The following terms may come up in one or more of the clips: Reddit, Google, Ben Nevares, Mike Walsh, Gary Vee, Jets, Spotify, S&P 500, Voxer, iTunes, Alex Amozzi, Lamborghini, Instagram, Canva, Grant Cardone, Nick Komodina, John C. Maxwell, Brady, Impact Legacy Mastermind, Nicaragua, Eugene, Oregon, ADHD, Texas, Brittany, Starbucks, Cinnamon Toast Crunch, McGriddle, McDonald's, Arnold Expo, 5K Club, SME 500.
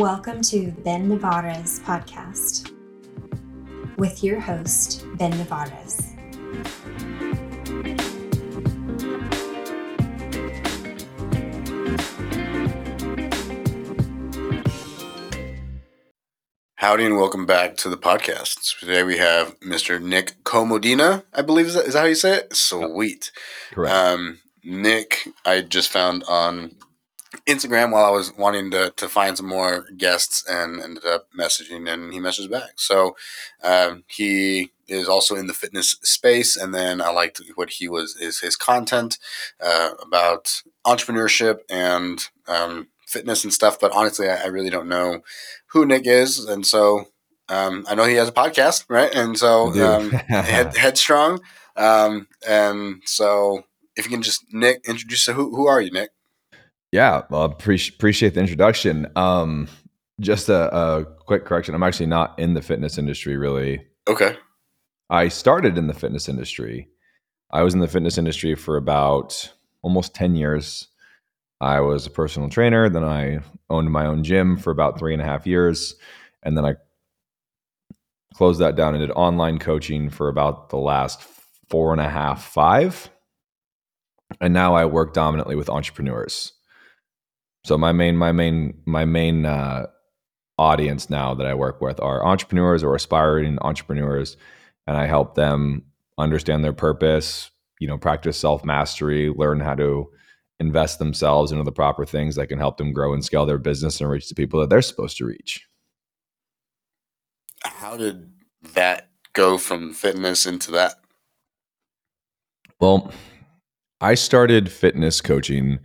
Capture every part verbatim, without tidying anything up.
Welcome to Ben Nevares podcast with your host, Ben Nevares. Howdy and welcome back to the podcast. Today we have Mister Nick Komodina, I believe. Is that, is that how you say it? Sweet. Correct. Um, Nick, I just found on Instagram while I was wanting to, to find some more guests and ended up messaging, and he messaged back. So um, he is also in the fitness space, and then I liked what he was is his content uh, about entrepreneurship and um, fitness and stuff. But honestly, I, I really don't know who Nick is, and so um, I know he has a podcast, right? And so um, head, Headstrong, um, and so if you can just Nick introduce who who are you, Nick? Yeah, well, pre- appreciate the introduction. Um, just a, a quick correction. I'm actually not in the fitness industry, really. Okay. I started in the fitness industry. I was in the fitness industry for about almost ten years. I was a personal trainer. Then I owned my own gym for about three and a half years. And then I closed that down and did online coaching for about the last four and a half, five. And now I work dominantly with entrepreneurs. So my main, my main, my main uh, audience now that I work with are entrepreneurs or aspiring entrepreneurs, and I help them understand their purpose, you know, practice self-mastery, learn how to invest themselves into the proper things that can help them grow and scale their business and reach the people that they're supposed to reach. How did that go from fitness into that? Well, I started fitness coaching.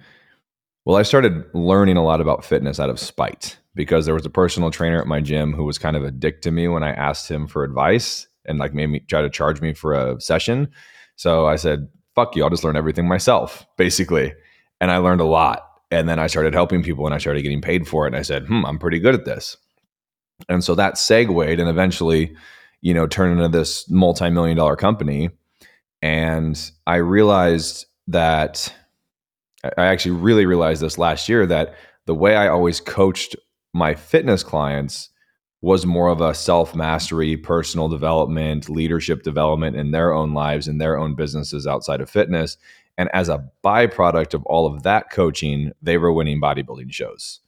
Well, I started learning a lot about fitness out of spite, because there was a personal trainer at my gym who was kind of a dick to me when I asked him for advice and like made me try to charge me for a session. So I said, fuck you, I'll just learn everything myself, basically. And I learned a lot. And then I started helping people and I started getting paid for it. And I said, hmm, I'm pretty good at this. And so that segued and eventually, you know, turned into this multi-million dollar company. And I realized that I actually really realized this last year, that the way I always coached my fitness clients was more of a self-mastery, personal development, leadership development in their own lives and their own businesses outside of fitness. And as a byproduct of all of that coaching, they were winning bodybuilding shows.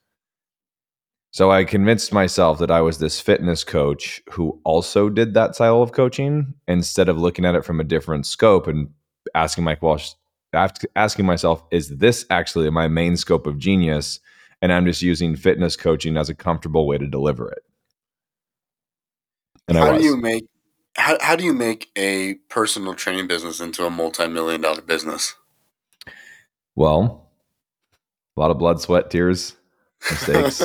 So I convinced myself that I was this fitness coach who also did that style of coaching, instead of looking at it from a different scope and asking Mike Walsh, asking myself, is this actually my main scope of genius? And I'm just using fitness coaching as a comfortable way to deliver it. And how I was. do you make how, how do you make a personal training business into a multi-million dollar business? Well, a lot of blood, sweat, tears, mistakes.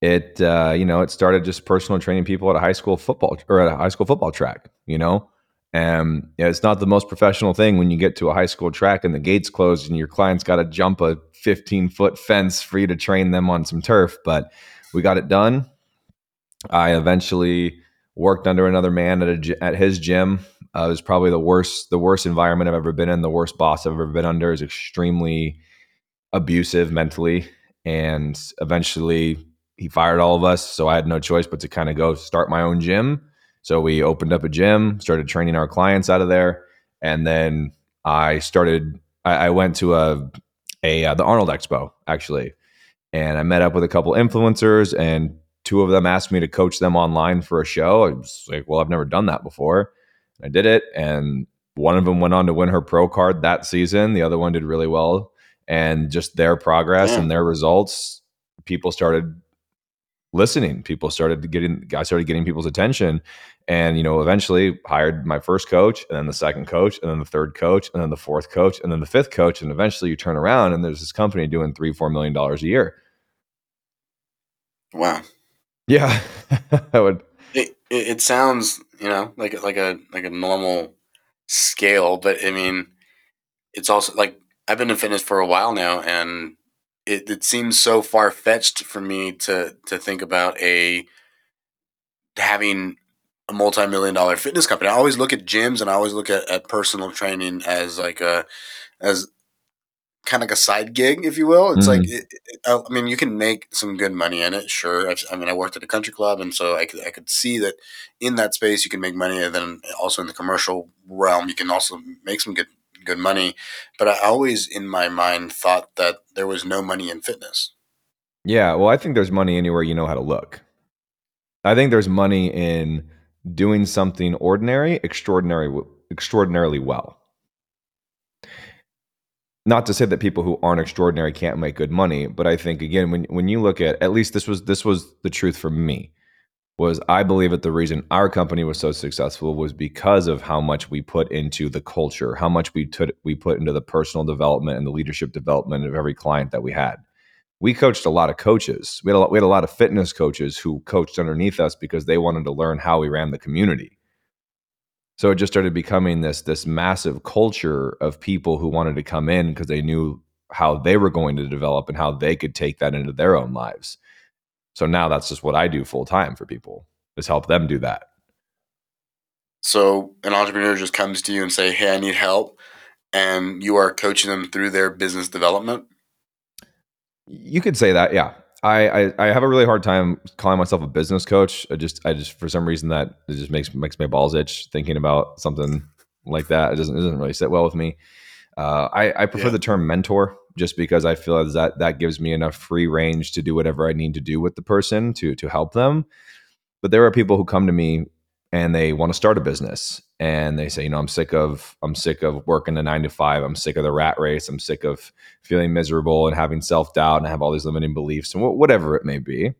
it uh, you know, it started just personal training people at a high school football or at a high school football track, you know. Um, you know, it's not the most professional thing when you get to a high school track and the gates closed and your client's got to jump a fifteen foot fence for you to train them on some turf, but we got it done. I eventually worked under another man at a, at his gym. Uh, it was probably the worst, the worst environment I've ever been in. The worst boss I've ever been under. Is extremely abusive mentally. And eventually he fired all of us. So I had no choice but to kind of go start my own gym. So we opened up a gym, started training our clients out of there. And then I started, I, I went to a, a uh, the Arnold Expo, actually. And I met up with a couple influencers, and two of them asked me to coach them online for a show. I was like, well, I've never done that before. I did it. And one of them went on to win her pro card that season. The other one did really well. And just their progress yeah. and their results, people started listening. People started getting, I started getting people's attention, and, you know, eventually hired my first coach, and then the second coach, and then the third coach, and then the fourth coach, and then the fifth coach. And eventually you turn around and there's this company doing three, four million dollars a year. Wow. Yeah. I would. It, it sounds, you know, like, like a, like a normal scale, but I mean, it's also like, I've been in fitness for a while now, and It, it seems so far-fetched for me to to think about a having a multi-million dollar fitness company. I always look at gyms and I always look at, at personal training as like a as kind of like a side gig, if you will. It's mm-hmm. like, it, it, I mean, you can make some good money in it. Sure. I've, I mean, I worked at a country club, and so I could, I could see that in that space you can make money. And then also in the commercial realm, you can also make some good, good money. But I always in my mind thought that there was no money in fitness. Yeah. Well, I think there's money anywhere you know how to look. I think there's money in doing something ordinary, extraordinary, extraordinarily well. Not to say that people who aren't extraordinary can't make good money, but I think, again, when when you look at, at least this was this was the truth for me, was I believe that the reason our company was so successful was because of how much we put into the culture, how much we took, we put into the personal development and the leadership development of every client that we had. We coached a lot of coaches. We had a lot, we had a lot of fitness coaches who coached underneath us because they wanted to learn how we ran the community. So it just started becoming this this massive culture of people who wanted to come in because they knew how they were going to develop and how they could take that into their own lives. So now that's just what I do full time for people, is help them do that. So an entrepreneur just comes to you and say, hey, I need help. And you are coaching them through their business development? You could say that, yeah. I, I, I have a really hard time calling myself a business coach. I just, I just for some reason that it just makes makes my balls itch thinking about something like that. It doesn't it doesn't really sit well with me. Uh, I, I prefer yeah. the term mentor, just because I feel that that gives me enough free range to do whatever I need to do with the person to to help them. But there are people who come to me and they want to start a business and they say, you know, I'm sick of I'm sick of working a nine to five. I'm sick of the rat race. I'm sick of feeling miserable and having self-doubt and I have all these limiting beliefs and wh- whatever it may be.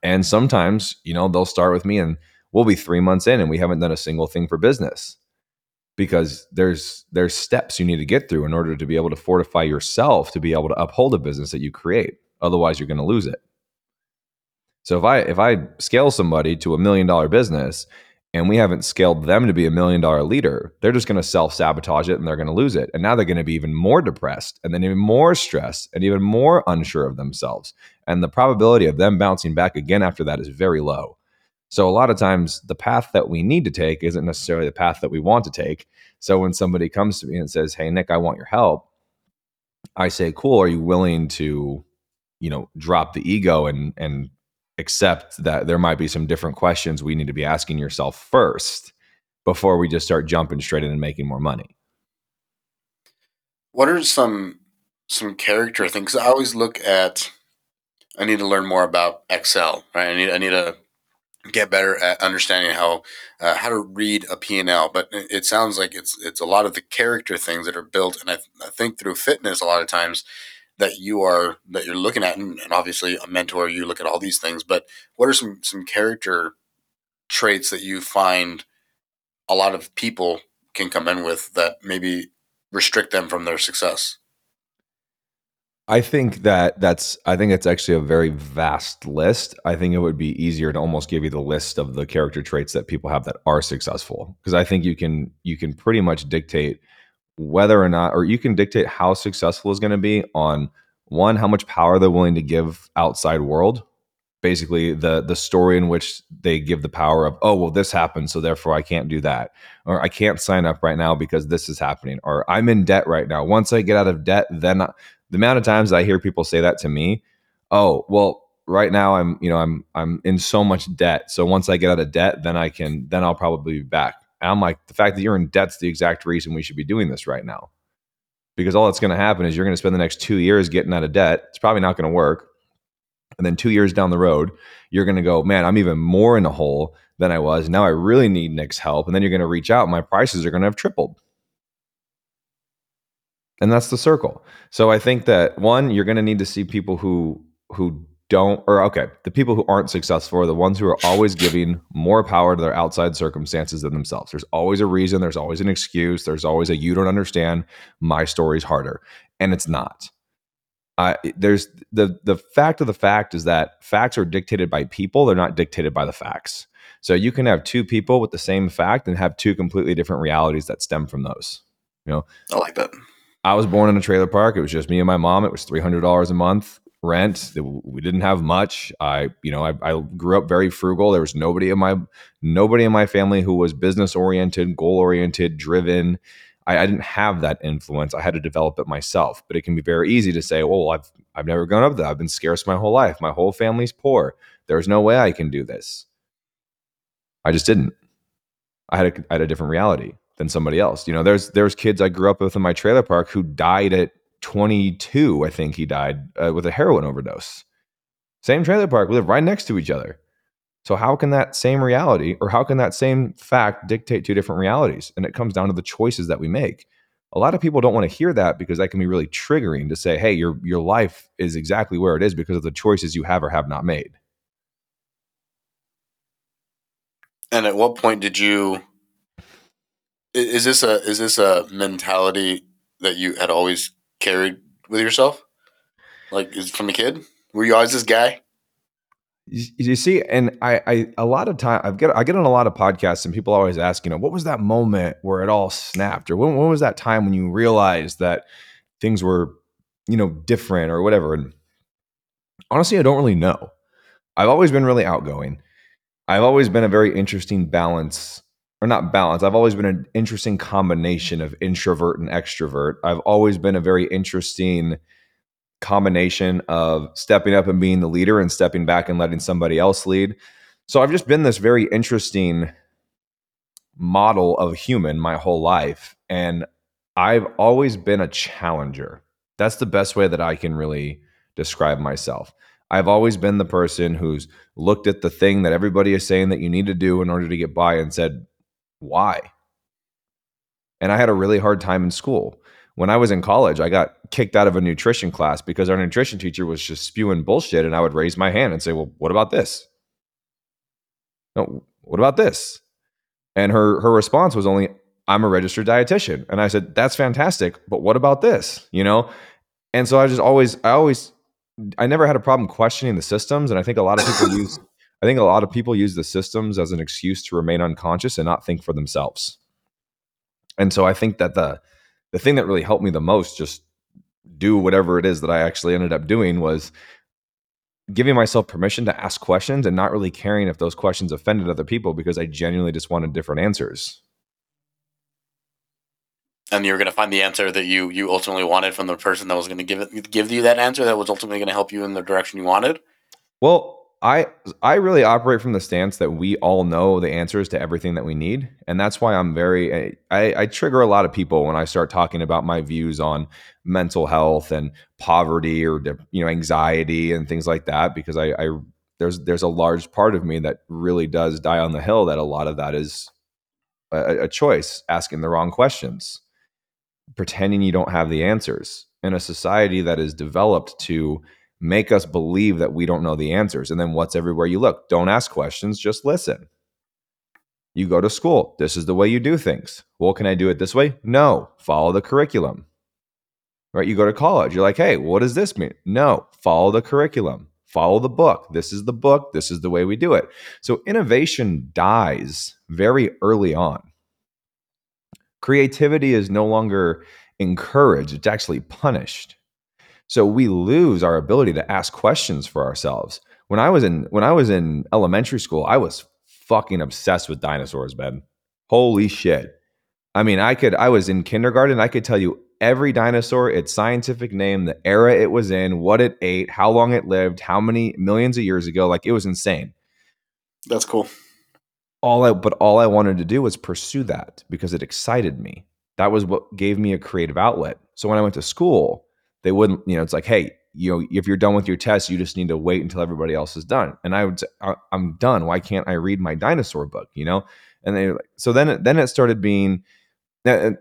And sometimes, you know, they'll start with me and we'll be three months in and we haven't done a single thing for business, because there's there's steps you need to get through in order to be able to fortify yourself to be able to uphold a business that you create. Otherwise, you're going to lose it. So if I if I scale somebody to a million dollar business and we haven't scaled them to be a million dollar leader, they're just going to self-sabotage it and they're going to lose it. And now they're going to be even more depressed and then even more stressed and even more unsure of themselves. And the probability of them bouncing back again after that is very low. So a lot of times the path that we need to take isn't necessarily the path that we want to take. So when somebody comes to me and says, hey, Nick, I want your help, I say, cool, are you willing to, you know, drop the ego and and except that there might be some different questions we need to be asking yourself first before we just start jumping straight in and making more money. What are some some character things? I always look at, I need to learn more about Excel, right? I need I need to get better at understanding how uh, how to read a P and L. But it sounds like it's it's a lot of the character things that are built, and I, I think through fitness a lot of times, that you are, that you're looking at, and, and obviously a mentor, you look at all these things, but what are some, some character traits that you find a lot of people can come in with that maybe restrict them from their success? I think that that's, I think it's actually a very vast list. I think it would be easier to almost give you the list of the character traits that people have that are successful. Cause I think you can, you can pretty much dictate whether or not, or you can dictate how successful is going to be on one, how much power they're willing to give outside world, basically the the story in which they give the power of, oh, well, this happened, so therefore I can't do that. Or I can't sign up right now because this is happening. Or I'm in debt right now. Once I get out of debt, then I, the amount of times I hear people say that to me, oh, well, right now I'm, you know, I'm, I'm in so much debt. So once I get out of debt, then I can, then I'll probably be back. And I'm like, the fact that you're in debt's the exact reason we should be doing this right now. Because all that's going to happen is you're going to spend the next two years getting out of debt. It's probably not going to work. And then two years down the road, you're going to go, man, I'm even more in a hole than I was. Now I really need Nick's help. And then you're going to reach out. My prices are going to have tripled. And that's the circle. So I think that one, you're going to need to see people who, who don't, or okay, the people who aren't successful are the ones who are always giving more power to their outside circumstances than themselves. There's always a reason. There's always an excuse. There's always a, you don't understand. My story's harder. And it's not. Uh, there's the, the fact of the fact is that facts are dictated by people. They're not dictated by the facts. So you can have two people with the same fact and have two completely different realities that stem from those. You know, I like that. I was born in a trailer park. It was just me and my mom. It was three hundred dollars a month. Rent. We didn't have much. I, you know, I, I grew up very frugal. There was nobody in my, nobody in my family who was business oriented, goal oriented, driven. I, I didn't have that influence. I had to develop it myself. But it can be very easy to say, well, I've I've never grown up with that. I've been scarce my whole life. My whole family's poor. There's no way I can do this. I just didn't. I had a, I had a different reality than somebody else. You know, there's there's kids I grew up with in my trailer park who died at twenty-two. I think he died uh, with a heroin overdose. Same trailer park. We live right next to each other. So how can that same reality or how can that same fact dictate two different realities? And it comes down to the choices that we make. A lot of people don't want to hear that because that can be really triggering to say, hey, your your life is exactly where it is because of the choices you have or have not made. And at what point did you, is this a is this a mentality that you had always carried with yourself? Like is from a kid? Were you always this guy? You see, and I, I a lot of time I've get I get on a lot of podcasts and people always ask, you know, what was that moment where it all snapped, or when, when was that time when you realized that things were, you know, different or whatever? And honestly, I don't really know. I've always been really outgoing. I've always been a very interesting balance, or not balance. I've always been an interesting combination of introvert and extrovert. I've always been a very interesting combination of stepping up and being the leader and stepping back and letting somebody else lead. So I've just been this very interesting model of a human my whole life. And I've always been a challenger. That's the best way that I can really describe myself. I've always been the person who's looked at the thing that everybody is saying that you need to do in order to get by and said, why? And I had a really hard time in school. When I was in college, I got kicked out of a nutrition class because our nutrition teacher was just spewing bullshit, and I would raise my hand and say, well, what about this? No, what about this? And her her response was only, I'm a registered dietitian. And I said, that's fantastic, but what about this? You know? And so I just always, I always, I never had a problem questioning the systems. And I think a lot of people use, I think a lot of people use the systems as an excuse to remain unconscious and not think for themselves. And so I think that the The thing that really helped me the most just do whatever it is that I actually ended up doing was giving myself permission to ask questions and not really caring if those questions offended other people because I genuinely just wanted different answers. And you're going to find the answer that you you ultimately wanted from the person that was going to give it, give you that answer that was ultimately going to help you in the direction you wanted? Well, I I really operate from the stance that we all know the answers to everything that we need. And that's why I'm very, I, I trigger a lot of people when I start talking about my views on mental health and poverty or, you know, anxiety and things like that, because I, I there's there's a large part of me that really does die on the hill that a lot of that is a, a choice, asking the wrong questions, pretending you don't have the answers in a society that is developed to make us believe that we don't know the answers. And then what's everywhere you look? Don't ask questions, just listen. You go to school. This is the way you do things. Well, can I do it this way? No. Follow the curriculum. Right? You go to college. You're like, hey, what does this mean? No. Follow the curriculum. Follow the book. This is the book. This is the way we do it. So innovation dies very early on. Creativity is no longer encouraged. It's actually punished. So we lose our ability to ask questions for ourselves. When I was in when I was in elementary school, I was fucking obsessed with dinosaurs, Ben. Holy shit. I mean, I could I was in kindergarten, I could tell you every dinosaur, its scientific name, the era it was in, what it ate, how long it lived, how many millions of years ago. Like, it was insane. That's cool. All I but all I wanted to do was pursue that because it excited me. That was what gave me a creative outlet. So when I went to school, they wouldn't, you know, it's like, hey, you know, if you're done with your test, you just need to wait until everybody else is done. And I would say, I'm done. Why can't I read my dinosaur book, you know? And they were like, so then, then it started being,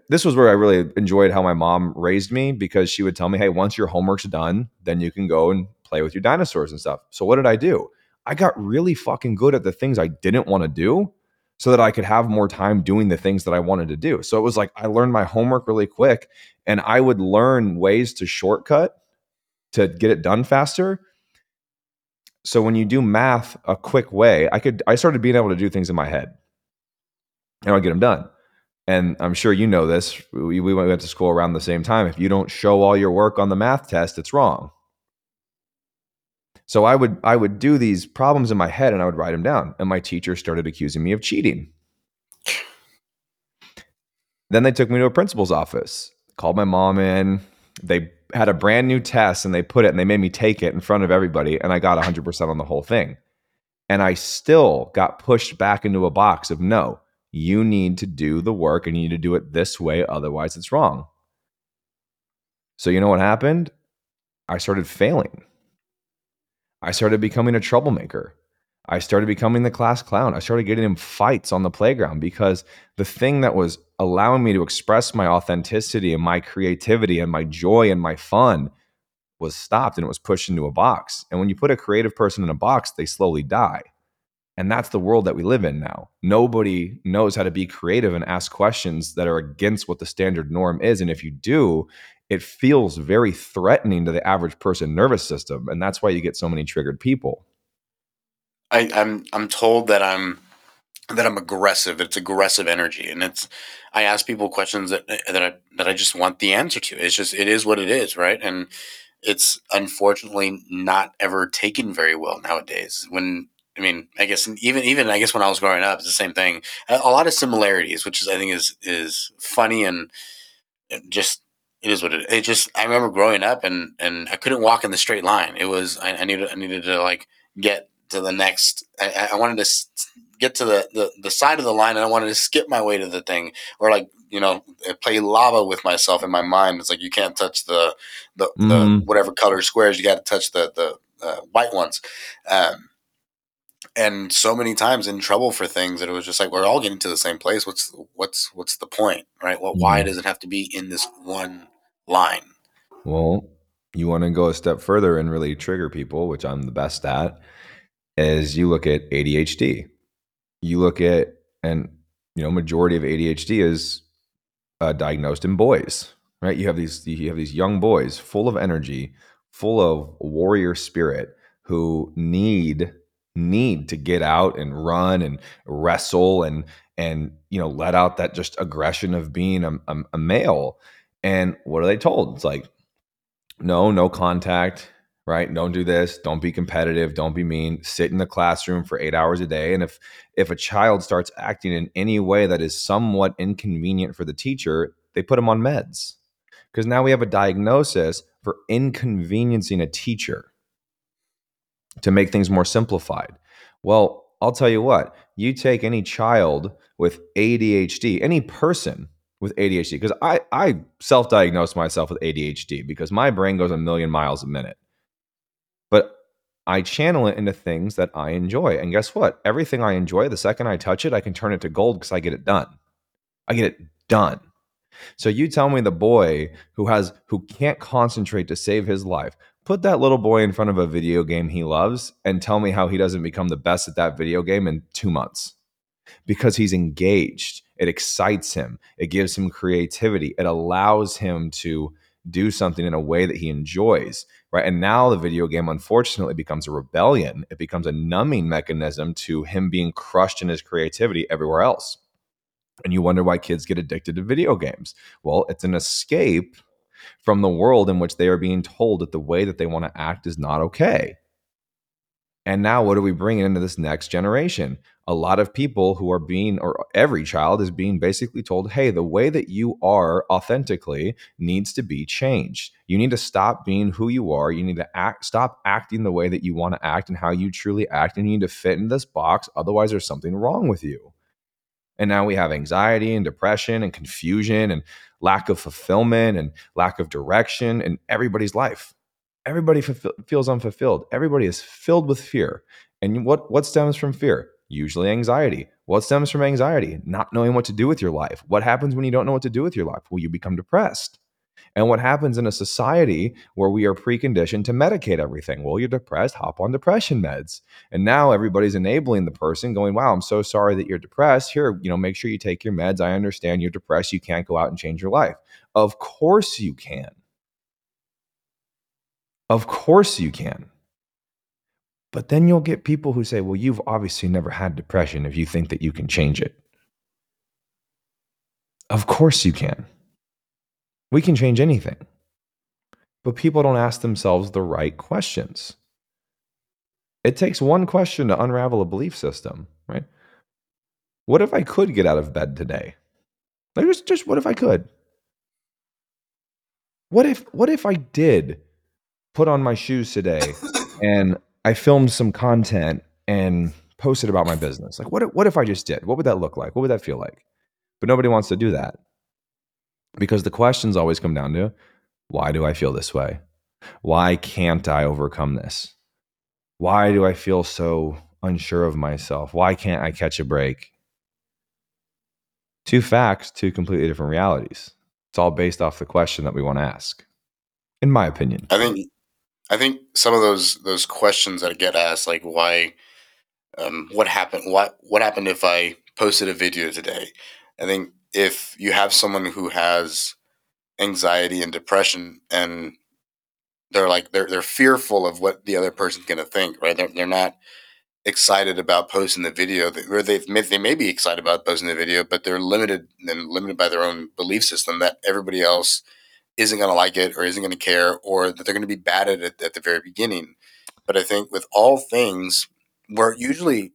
this was where I really enjoyed how my mom raised me, because she would tell me, hey, once your homework's done, then you can go and play with your dinosaurs and stuff. So what did I do? I got really fucking good at the things I didn't want to do so that I could have more time doing the things that I wanted to do. So it was like I learned my homework really quick, and I would learn ways to shortcut to get it done faster. So when you do math a quick way, I could I started being able to do things in my head, and I'd get them done. And I'm sure you know this. We, we went to school around the same time. If you don't show all your work on the math test, it's wrong. So I would I would do these problems in my head and I would write them down. And my teacher started accusing me of cheating. Then they took me to a principal's office, called my mom in. They had a brand new test and they put it and they made me take it in front of everybody. And I got one hundred percent on the whole thing. And I still got pushed back into a box of, no, you need to do the work and you need to do it this way. Otherwise, it's wrong. So you know what happened? I started failing. I started becoming a troublemaker. I started becoming the class clown. I started getting in fights on the playground because the thing that was allowing me to express my authenticity and my creativity and my joy and my fun was stopped and it was pushed into a box. And when you put a creative person in a box, they slowly die. And that's the world that we live in now. Nobody knows how to be creative and ask questions that are against what the standard norm is. And if you do, it feels very threatening to the average person nervous system. And that's why you get so many triggered people. I, I'm I'm told that I'm that I'm aggressive. It's aggressive energy, and it's I ask people questions that that I that I just want the answer to. It's just it is what it is, right? And it's unfortunately not ever taken very well nowadays. When I mean, I guess even even I guess when I was growing up, it's the same thing. A, a lot of similarities, which is I think is is funny and just. It is what it is. It just, I remember growing up and, and I couldn't walk in the straight line. It was, I, I needed, I needed to like get to the next, I, I wanted to get to the, the, the side of the line and I wanted to skip my way to the thing or like, you know, play lava with myself in my mind. It's like, you can't touch the, the, mm-hmm. the whatever color squares, you got to touch the, the uh, white ones. Um, and so many times in trouble for things that it was just like, we're all getting to the same place. What's, what's, what's the point, right? Well, why does it have to be in this one line? Well, you want to go a step further and really trigger people, which I'm the best at, is you look at A D H D. You look at, and you know, majority of A D H D is uh, diagnosed in boys, right? You have these, you have these young boys full of energy, full of warrior spirit who need need to get out and run and wrestle and, and, you know, let out that just aggression of being a, a, a male. And what are they told? It's like, no, no contact, right? Don't do this. Don't be competitive. Don't be mean. Sit in the classroom for eight hours a day. And if, if a child starts acting in any way that is somewhat inconvenient for the teacher, they put them on meds because now we have a diagnosis for inconveniencing a teacher. To make things more simplified. Well, I'll tell you what, you take any child with A D H D, any person with A D H D, because I, I self-diagnosed myself with A D H D because my brain goes a million miles a minute. But I channel it into things that I enjoy. And guess what? Everything I enjoy, the second I touch it, I can turn it to gold because I get it done. I get it done. So you tell me the boy who has who can't concentrate to save his life, put that little boy in front of a video game he loves and tell me how he doesn't become the best at that video game in two months because he's engaged. It excites him. It gives him creativity. It allows him to do something in a way that he enjoys, right? And now the video game, unfortunately, becomes a rebellion. It becomes a numbing mechanism to him being crushed in his creativity everywhere else. And you wonder why kids get addicted to video games. Well, it's an escape from the world in which they are being told that the way that they want to act is not okay. And now what do we bring into this next generation? A lot of people who are being, or every child is being basically told, hey, the way that you are authentically needs to be changed. You need to stop being who you are. You need to act, stop acting the way that you want to act and how you truly act. And you need to fit in this box. Otherwise, there's something wrong with you. And now we have anxiety and depression and confusion and lack of fulfillment and lack of direction in everybody's life. Everybody fulfill, feels unfulfilled. Everybody is filled with fear. And what, what stems from fear? Usually anxiety. What stems from anxiety? Not knowing what to do with your life. What happens when you don't know what to do with your life? Well, you become depressed. And what happens in a society where we are preconditioned to medicate everything? Well, you're depressed, hop on depression meds. And now everybody's enabling the person going, wow, I'm so sorry that you're depressed. Here, you know, make sure you take your meds. I understand you're depressed. You can't go out and change your life. Of course you can. Of course you can. But then you'll get people who say, well, you've obviously never had depression if you think that you can change it. Of course you can. We can change anything, but people don't ask themselves the right questions. It takes one question to unravel a belief system, right? What if I could get out of bed today? Like, just, just what if I could? What if, what if I did put on my shoes today and I filmed some content and posted about my business? Like, what, what if I just did? What would that look like? What would that feel like? But nobody wants to do that, because the questions always come down to, why do I feel this way? Why can't I overcome this? Why do I feel so unsure of myself? Why can't I catch a break? Two facts, two completely different realities. It's all based off the question that we want to ask, in my opinion. I think, I think some of those those questions that I get asked, like why, um, what happened? What what happened if I posted a video today? I think if you have someone who has anxiety and depression, and they're like they're they're fearful of what the other person's going to think, right? They're they're not excited about posting the video, or they've they may be excited about posting the video, but they're limited and limited by their own belief system that everybody else isn't going to like it or isn't going to care, or that they're going to be bad at it at the very beginning. But I think with all things, we're usually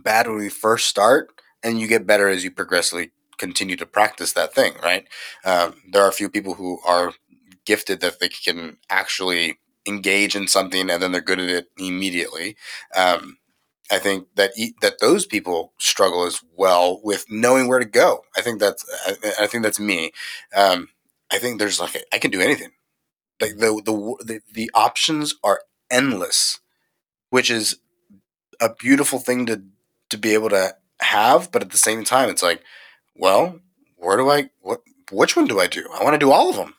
bad when we first start, and you get better as you progressively continue to practice that thing, right? Um, there are a few people who are gifted that they can actually engage in something and then they're good at it immediately. Um, I think that e- that those people struggle as well with knowing where to go. I think that's I, I think that's me. Um, I think there's like I can do anything. Like the the the, the options are endless, which is a beautiful thing to to be able to have, but at the same time, it's like, well, where do I what which one do I do? I want to do all of them.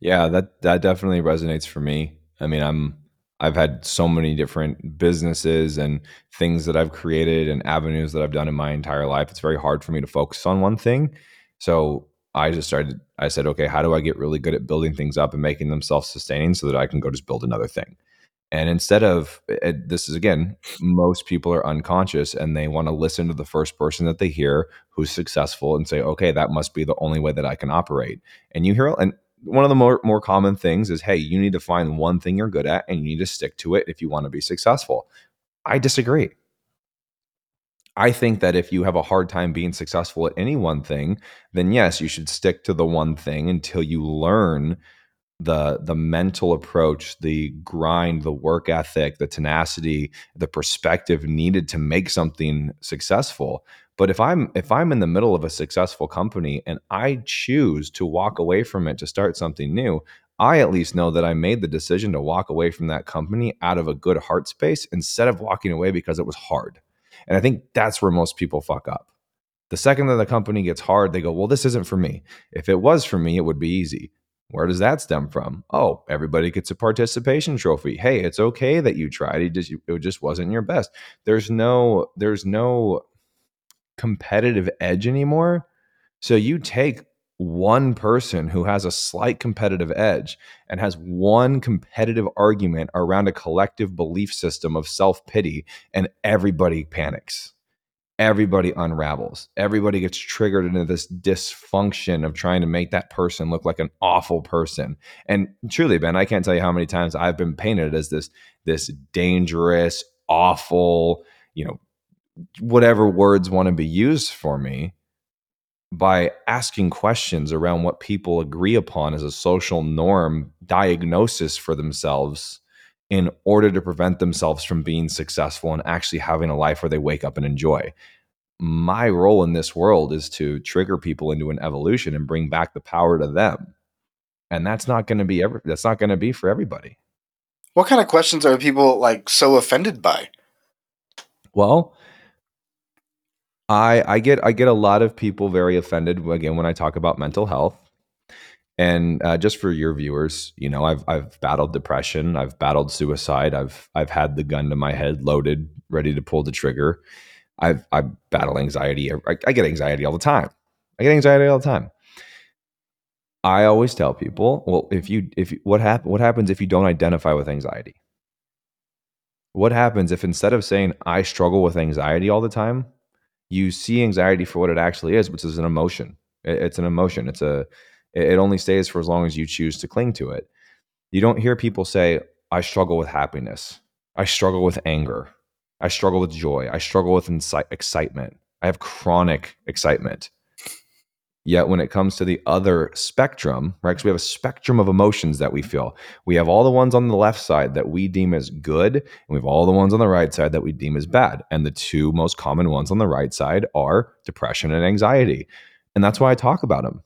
Yeah, that that definitely resonates for me. I mean, I'm I've had so many different businesses and things that I've created and avenues that I've done in my entire life. It's very hard for me to focus on one thing. So I just started, I said, okay, how do I get really good at building things up and making them self-sustaining so that I can go just build another thing? And instead of, this is again, most people are unconscious and they want to listen to the first person that they hear who's successful and say, okay, that must be the only way that I can operate. And you hear, and one of the more, more common things is, hey, you need to find one thing you're good at and you need to stick to it if you want to be successful. I disagree. I think that if you have a hard time being successful at any one thing, then yes, you should stick to the one thing until you learn the the mental approach, the grind, the work ethic, the tenacity, the perspective needed to make something successful. But if I'm if I'm in the middle of a successful company and I choose to walk away from it to start something new, I at least know that I made the decision to walk away from that company out of a good heart space instead of walking away because it was hard. And I think that's where most people fuck up. The second that the company gets hard, they go, well, this isn't for me. If it was for me, it would be easy. Where does that stem from? Oh, everybody gets a participation trophy. Hey, it's okay that you tried. It just, it just wasn't your best. There's no, there's no competitive edge anymore. So you take one person who has a slight competitive edge and has one competitive argument around a collective belief system of self-pity, and everybody panics. Everybody unravels. Everybody gets triggered into this dysfunction of trying to make that person look like an awful person. And truly, Ben, I can't tell you how many times I've been painted as this, this dangerous, awful, you know, whatever words want to be used for me, by asking questions around what people agree upon as a social norm diagnosis for themselves in order to prevent themselves from being successful and actually having a life where they wake up and enjoy. My role in this world is to trigger people into an evolution and bring back the power to them. And that's not going to be every, that's not going to be for everybody. What kind of questions are people like so offended by? Well, I I get I get a lot of people very offended again when I talk about mental health. And uh, just for your viewers, you know, I've I've battled depression, I've battled suicide, I've I've had the gun to my head loaded, ready to pull the trigger. I've I battle anxiety. I, I get anxiety all the time. I get anxiety all the time. I always tell people, well, if you if you, what happen what happens if you don't identify with anxiety? What happens if instead of saying I struggle with anxiety all the time, you see anxiety for what it actually is, which is an emotion. It, it's an emotion. It's a It only stays for as long as you choose to cling to it. You don't hear people say, I struggle with happiness. I struggle with anger. I struggle with joy. I struggle with inci- excitement. I have chronic excitement. Yet when it comes to the other spectrum, right? Because we have a spectrum of emotions that we feel. We have all the ones on the left side that we deem as good, and we have all the ones on the right side that we deem as bad. And the two most common ones on the right side are depression and anxiety. And that's why I talk about them.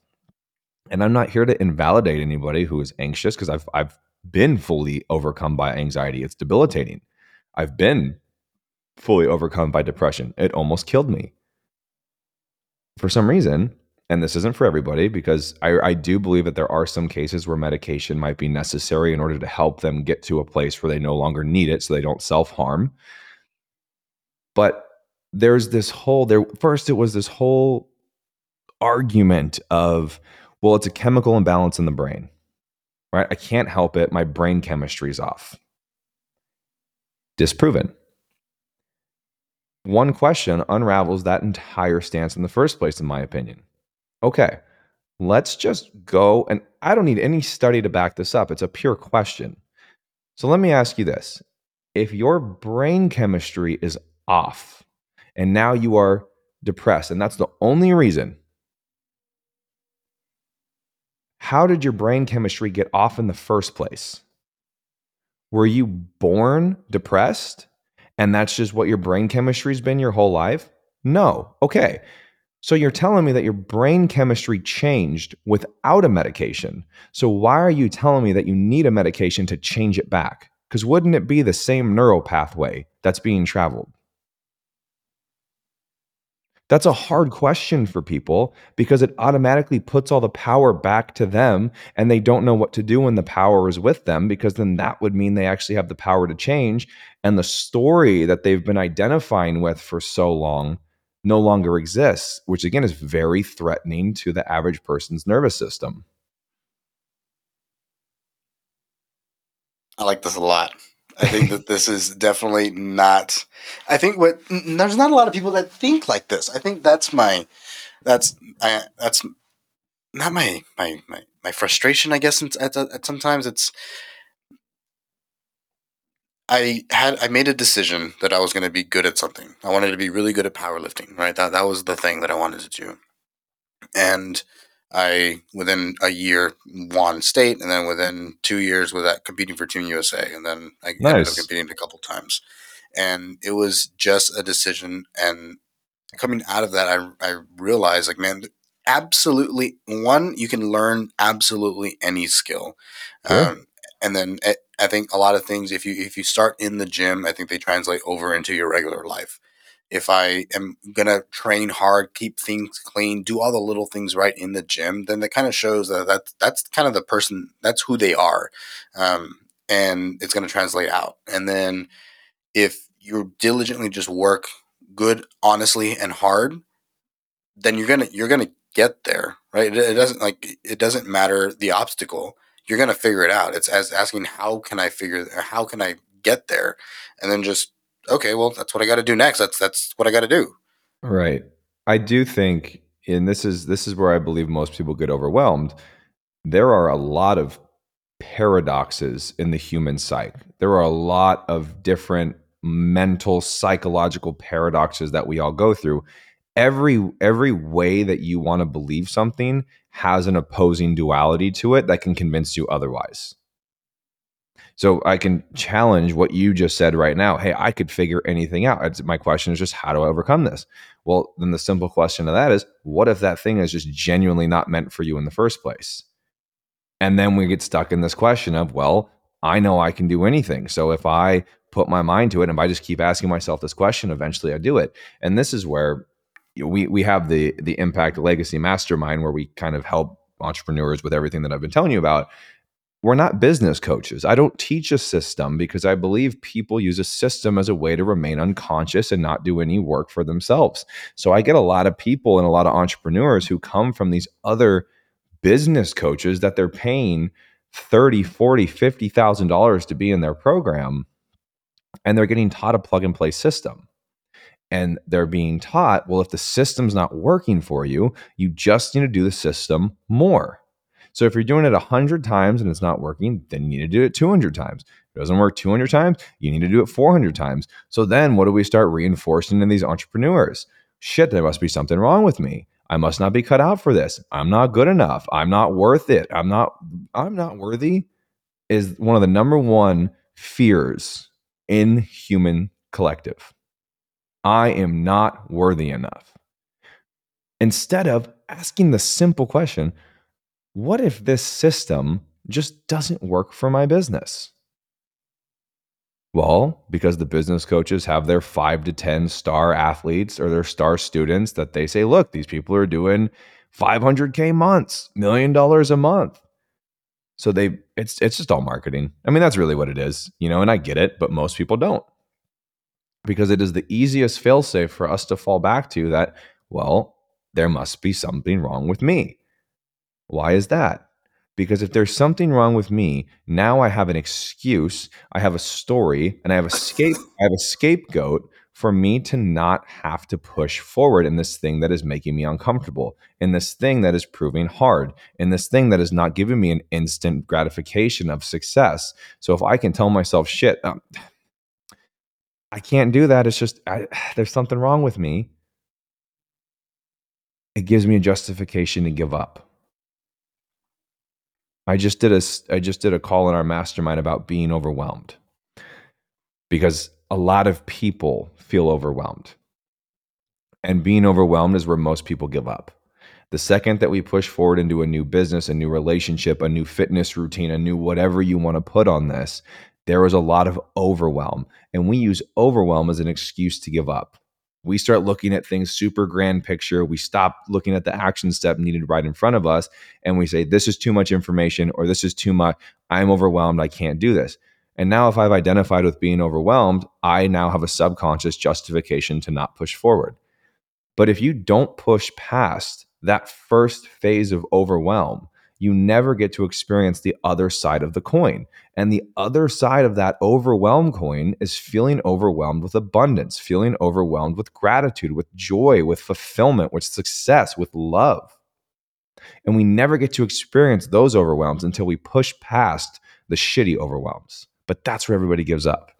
And I'm not here to invalidate anybody who is anxious, because I've I've been fully overcome by anxiety. It's debilitating. I've been fully overcome by depression. It almost killed me. For some reason, and this isn't for everybody, because I, I do believe that there are some cases where medication might be necessary in order to help them get to a place where they no longer need it so they don't self-harm. But there's this whole, there first it was this whole argument of, well, it's a chemical imbalance in the brain, right? I can't help it. My brain chemistry's off. Disproven. One question unravels that entire stance in the first place, in my opinion. Okay, let's just go, and I don't need any study to back this up. It's a pure question. So let me ask you this. If your brain chemistry is off and now you are depressed, and that's the only reason, how did your brain chemistry get off in the first place? Were you born depressed and that's just what your brain chemistry's been your whole life? No. Okay. So you're telling me that your brain chemistry changed without a medication. So why are you telling me that you need a medication to change it back? Because wouldn't it be the same neural pathway that's being traveled? That's a hard question for people because it automatically puts all the power back to them, and they don't know what to do when the power is with them, because then that would mean they actually have the power to change, and the story that they've been identifying with for so long no longer exists, which again is very threatening to the average person's nervous system. I like this a lot. I think that this is definitely not, I think what, there's not a lot of people that think like this. I think that's my, that's, I, that's not my, my, my, my frustration, I guess. At, at sometimes it's, I had I made a decision that I was going to be good at something. I wanted to be really good at powerlifting, right? That that was the thing that I wanted to do. And I, within a year, won state, and then within two years was at competing for Team U S A, and then I nice. ended up competing a couple times. And it was just a decision. And coming out of that, I I realized, like, man, absolutely, one, you can learn absolutely any skill. Yeah. Um, and then – I think a lot of things, if you if you start in the gym, I think they translate over into your regular life. If I am going to train hard, keep things clean, do all the little things right in the gym, then that kind of shows that that's, that's kind of the person, that's who they are. Um, and it's going to translate out. And then if you diligently just work good, honestly, and hard, then you're going to you're going to get there, right? It, it doesn't like it doesn't matter the obstacle. You're going to figure it out. It's as asking, how can I figure, how can I get there? And then just, okay, well, that's what I got to do next. That's, that's what I got to do. Right. I do think, and this is, this is where I believe most people get overwhelmed. There are a lot of paradoxes in the human psyche. There are a lot of different mental, psychological paradoxes that we all go through. Every, every way that you want to believe something has an opposing duality to it that can convince you otherwise. So I can challenge what you just said right now. Hey, I could figure anything out. It's, my question is just, how do I overcome this? Well, then the simple question to that is, what if that thing is just genuinely not meant for you in the first place? And then we get stuck in this question of, well, I know I can do anything. So if I put my mind to it, and if I just keep asking myself this question, eventually I do it. And this is where we we have the the Impact Legacy Mastermind, where we kind of help entrepreneurs with everything that I've been telling you about. We're not business coaches. I don't teach a system, because I believe people use a system as a way to remain unconscious and not do any work for themselves. So I get a lot of people and a lot of entrepreneurs who come from these other business coaches that they're paying thirty, forty, fifty thousand dollars to be in their program, and they're getting taught a plug and play system. And they're being taught, well, if the system's not working for you, you just need to do the system more. So if you're doing it one hundred times and it's not working, then you need to do it two hundred times. If it doesn't work two hundred times, you need to do it four hundred times. So then what do we start reinforcing in these entrepreneurs? shit, there must be something wrong with me. I must not be cut out for this. I'm not good enough. I'm not worth it. I'm not, I'm not worthy is one of the number one fears in human collective. I am not worthy enough. Instead of asking the simple question, what if this system just doesn't work for my business? Well, because the business coaches have their five to ten star athletes or their star students that they say, look, these people are doing five hundred K months, million dollars a month. So they, it's it's just all marketing. I mean, that's really what it is, you know, and I get it, but most people don't. Because it is the easiest fail-safe for us to fall back to that, well, there must be something wrong with me. Why is that? Because if there's something wrong with me, now I have an excuse, I have a story, and I have a scape, I have a scapegoat for me to not have to push forward in this thing that is making me uncomfortable, in this thing that is proving hard, in this thing that is not giving me an instant gratification of success. So if I can tell myself, shit, um, I can't do that, it's just, I, there's something wrong with me. It gives me a justification to give up. I just did a, I just did a call in our mastermind about being overwhelmed, because a lot of people feel overwhelmed, and being overwhelmed is where most people give up. The second that we push forward into a new business, a new relationship, a new fitness routine, a new whatever you want to put on this, there is a lot of overwhelm, and we use overwhelm as an excuse to give up. We start looking at things super grand picture. We stop looking at the action step needed right in front of us. And we say, this is too much information, or this is too much. I'm overwhelmed. I can't do this. And now if I've identified with being overwhelmed, I now have a subconscious justification to not push forward. But if you don't push past that first phase of overwhelm, you never get to experience the other side of the coin. And the other side of that overwhelm coin is feeling overwhelmed with abundance, feeling overwhelmed with gratitude, with joy, with fulfillment, with success, with love. And we never get to experience those overwhelms until we push past the shitty overwhelms. But that's where everybody gives up.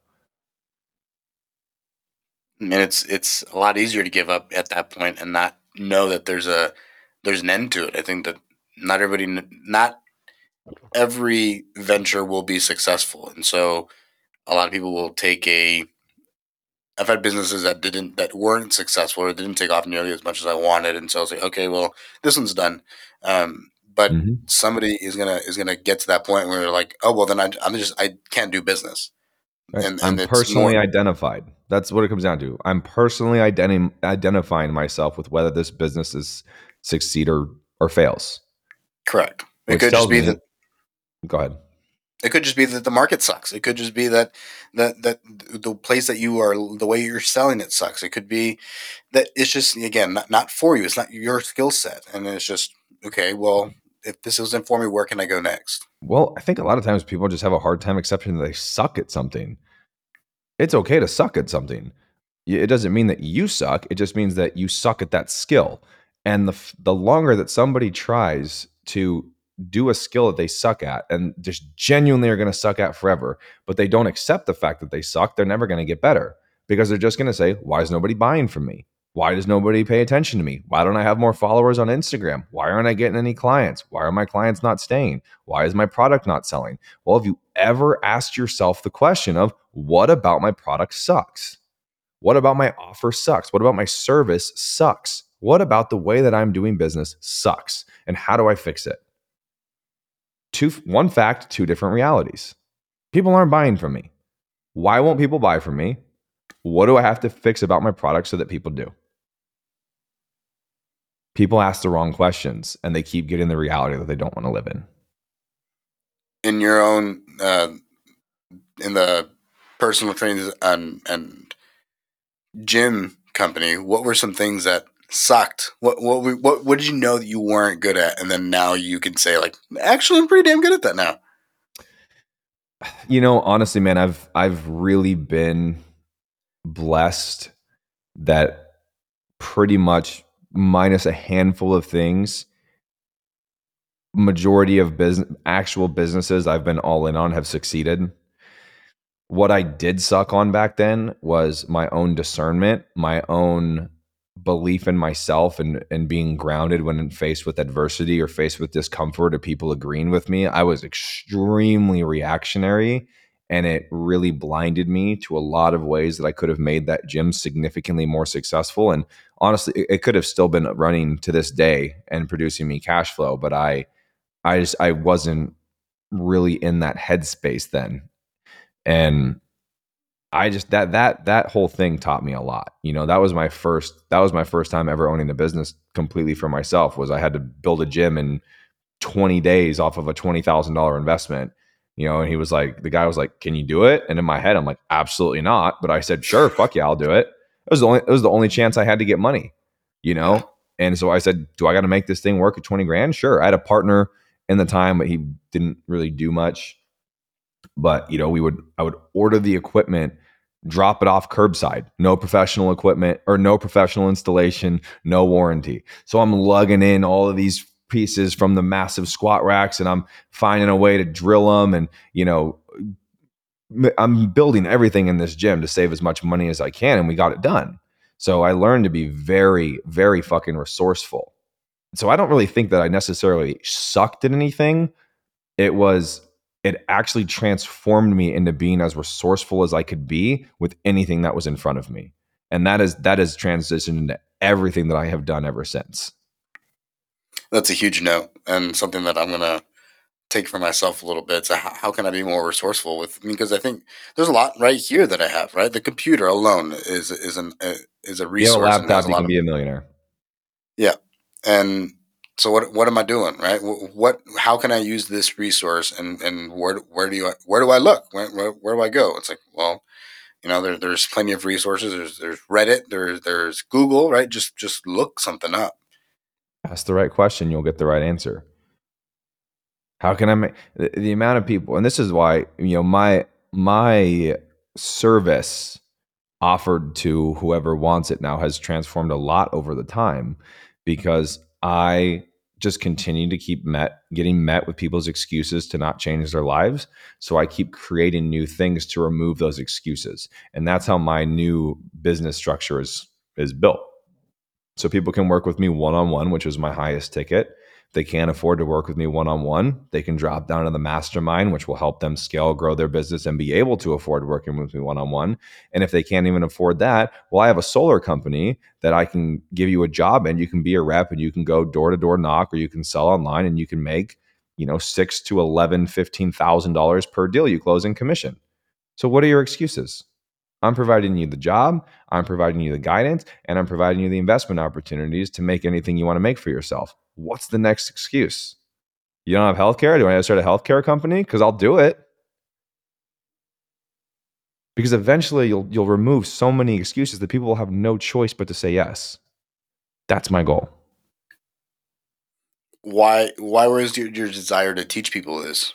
And it's it's a lot easier to give up at that point and not know that there's a there's an end to it. I think that Not everybody, not every venture will be successful, and so a lot of people will take a. I've had businesses that didn't, that weren't successful, or didn't take off nearly as much as I wanted, and so I was like, okay, well, this one's done. Um, but mm-hmm. somebody is gonna is gonna get to that point where they're like, oh well, then I, I'm just I can't do business. Right. And, and I'm personally more- identified. That's what it comes down to. I'm personally identi- identifying myself with whether this business is succeed or or fails. Correct. It Which could just be me. that. Go ahead. It could just be that the market sucks. It could just be that that that the place that you are, the way you're selling it sucks. It could be that it's just again not, not for you. It's not your skill set, and it's just okay. Well, if this isn't for me, where can I go next? Well, I think a lot of times people just have a hard time accepting that they suck at something. It's okay to suck at something. It doesn't mean that you suck. It just means that you suck at that skill. And the the longer that somebody tries to do a skill that they suck at and just genuinely are going to suck at forever, but they don't accept the fact that they suck, they're never going to get better, because they're just going to say, why is nobody buying from me? Why does nobody pay attention to me? Why don't I have more followers on Instagram? Why aren't I getting any clients? Why are my clients not staying? Why is my product not selling? Well, have you ever asked yourself the question of, what about my product sucks? What about my offer sucks? What about my service sucks? What about the way that I'm doing business sucks? And how do I fix it? Two, one fact, two different realities. People aren't buying from me. Why won't people buy from me? What do I have to fix about my product so that people do? People ask the wrong questions, and they keep getting the reality that they don't want to live in. In your own, uh, in the personal training and, and gym company, what were some things that sucked? What what what what did you know that you weren't good at, and then now you can say like, actually, I'm pretty damn good at that now? You know, honestly, man, I've I've really been blessed that pretty much minus a handful of things, majority of business, actual businesses I've been all in on have succeeded. What I did suck on back then was my own discernment, my own belief in myself and and being grounded when faced with adversity or faced with discomfort or people agreeing with me, I was extremely reactionary, and it really blinded me to a lot of ways that I could have made that gym significantly more successful. And honestly, it could have still been running to this day and producing me cash flow, but I I just I wasn't really in that headspace then. And I just, that, that, that whole thing taught me a lot. You know, that was my first, that was my first time ever owning a business completely for myself. Was I had to build a gym in twenty days off of a twenty thousand dollars investment, you know? And he was like, the guy was like, "Can you do it?" And in my head, I'm like, absolutely not. But I said, sure, fuck yeah, I'll do it. It was the only, it was the only chance I had to get money, you know? And so I said, do I got to make this thing work at twenty grand? Sure. I had a partner in the time, but he didn't really do much. But, you know, we would, I would order the equipment, drop it off curbside, no professional equipment or no professional installation, no warranty. So I'm lugging in all of these pieces from the massive squat racks, and I'm finding a way to drill them. And, you know, I'm building everything in this gym to save as much money as I can. And we got it done. So I learned to be very, very fucking resourceful. So I don't really think that I necessarily sucked at anything. It was... it actually transformed me into being as resourceful as I could be with anything that was in front of me. And that is, that has transitioned into everything that I have done ever since. That's a huge note, and something that I'm going to take for myself a little bit. So how, how can I be more resourceful with, because I think there's a lot right here that I have, right? The computer alone is, is an, uh, is a resource. You have a laptop, you can be a millionaire. Yeah. And so what what am I doing, right? What, how can I use this resource, and, and where where do you where do I look? Where, where where do I go? It's like, well, you know, there there's plenty of resources. There's there's Reddit. There's there's Google, right? Just just look something up. Ask the right question, you'll get the right answer. How can I make the, the amount of people? And this is why, you know, my my service offered to whoever wants it now has transformed a lot over the time, because I just continue to keep met getting met with people's excuses to not change their lives. So I keep creating new things to remove those excuses. And that's how my new business structure is, is built. So people can work with me one-on-one, which is my highest ticket. If they can't afford to work with me one-on-one, they can drop down to the mastermind, which will help them scale, grow their business, and be able to afford working with me one-on-one. And if they can't even afford that, well, I have a solar company that I can give you a job in. You can be a rep, and you can go door to door knock, or you can sell online, and you can make, you know, six to eleven, fifteen thousand dollars per deal you close in commission. So what are your excuses? I'm providing you the job, I'm providing you the guidance, and I'm providing you the investment opportunities to make anything you want to make for yourself. What's the next excuse? You don't have healthcare? Do I start a healthcare company? Because I'll do it. Because eventually you'll you'll remove so many excuses that people will have no choice but to say yes. That's my goal. Why why was your, your desire to teach people this?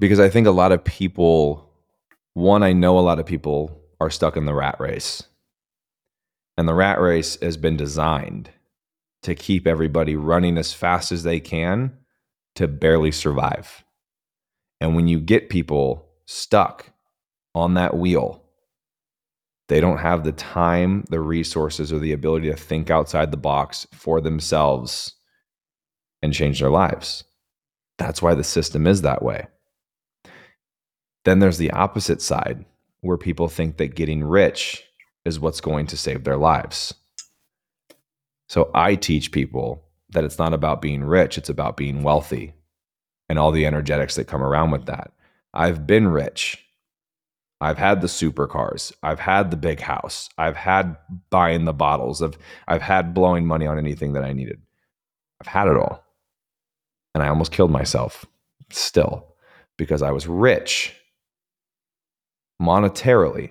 Because I think a lot of people... One, I know a lot of people are stuck in the rat race. And the rat race has been designed to keep everybody running as fast as they can to barely survive. And when you get people stuck on that wheel, they don't have the time, the resources, or the ability to think outside the box for themselves and change their lives. That's why the system is that way. Then there's the opposite side, where people think that getting rich is what's going to save their lives. So I teach people that it's not about being rich, it's about being wealthy and all the energetics that come around with that. I've been rich. I've had the supercars. I've had the big house. I've had buying the bottles. I've, I've had blowing money on anything that I needed. I've had it all. And I almost killed myself still, because I was rich monetarily,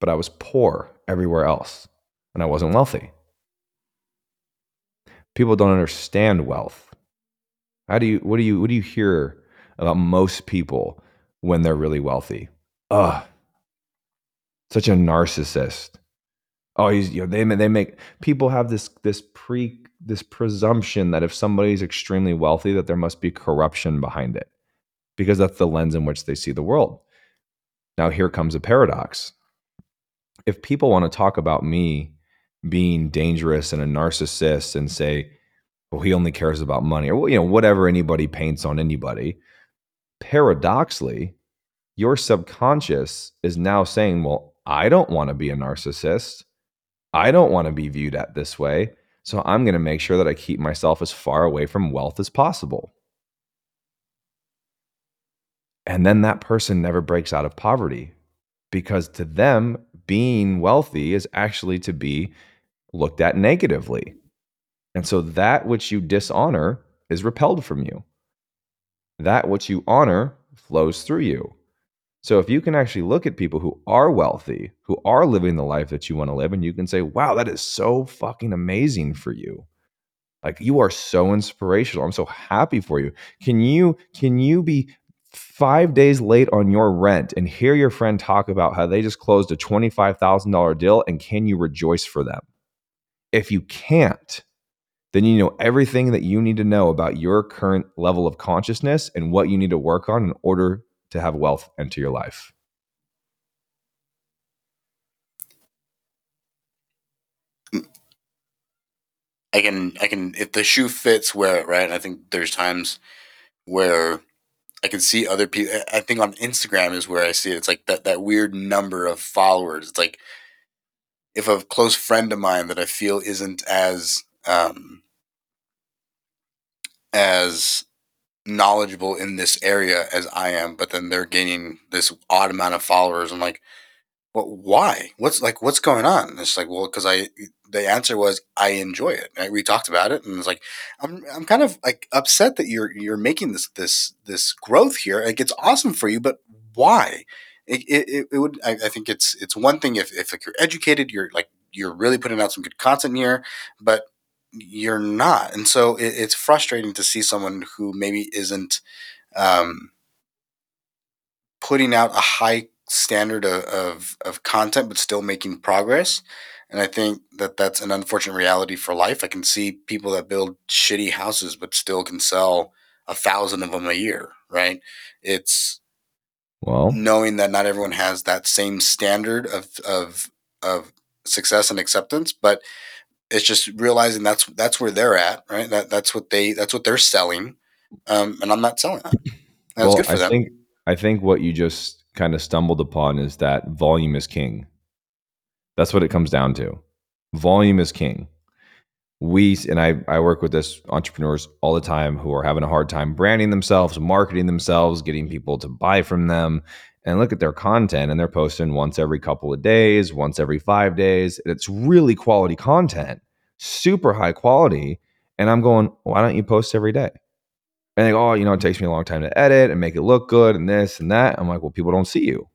but I was poor everywhere else, and I wasn't wealthy. People don't understand wealth. How do you, what do you, what do you hear about most people when they're really wealthy? Ugh, such a narcissist. Oh, he's, you know, they, they make, people have this, this pre, this presumption that if somebody's extremely wealthy, that there must be corruption behind it, because that's the lens in which they see the world. Now, here comes a paradox. if people want to talk about me being dangerous and a narcissist and say, well, he only cares about money, or, you know, whatever anybody paints on anybody, paradoxically, your subconscious is now saying, well, I don't want to be a narcissist. I don't want to be viewed at this way. So I'm going to make sure that I keep myself as far away from wealth as possible. And then that person never breaks out of poverty, because to them, being wealthy is actually to be looked at negatively. And so that which you dishonor is repelled from you. That which you honor flows through you. So if you can actually look at people who are wealthy, who are living the life that you want to live, and you can say, wow, that is so fucking amazing for you. Like, you are so inspirational. I'm so happy for you. Can you, can you be five days late on your rent and hear your friend talk about how they just closed a twenty-five thousand dollars deal, and can you rejoice for them? If you can't, then you know everything that you need to know about your current level of consciousness and what you need to work on in order to have wealth enter your life. I can, I can, if the shoe fits, wear it, right? I think there's times where I can see other people. I think on Instagram is where I see it. It's like that, that weird number of followers. It's like, if a close friend of mine that I feel isn't as, um, as, knowledgeable in this area as I am, but then they're gaining this odd amount of followers. I'm like, well, why? What's like, what's going on? And it's like, well, because I, the answer was, I enjoy it. Right? We talked about it, and it's like, I'm, I'm kind of like upset that you're, you're making this, this, this growth here. Like, it's awesome for you, but why? It, it, it would. I, I think it's, it's one thing if, if like you're educated, you're like, you're really putting out some good content here, but you're not. And so it, it's frustrating to see someone who maybe isn't um, putting out a high standard of, of, of content, but still making progress. And I think that that's an unfortunate reality for life. I can see people that build shitty houses, but still can sell a thousand of them a year, right? It's well, knowing that not everyone has that same standard of, of, of success and acceptance, but it's just realizing that's that's where they're at, right? That that's what they that's what they're selling, um, and I'm not selling that. That's well, good for I them. Think, I think what you just kind of stumbled upon is that volume is king. That's what it comes down to. Volume is king. We and I I work with this entrepreneurs all the time who are having a hard time branding themselves, marketing themselves, getting people to buy from them. And look at their content, and they're posting once every couple of days, once every five days. It's really quality content, super high quality. And I'm going, why don't you post every day? And they go, oh, you know, it takes me a long time to edit and make it look good and this and that. I'm like, well, people don't see you.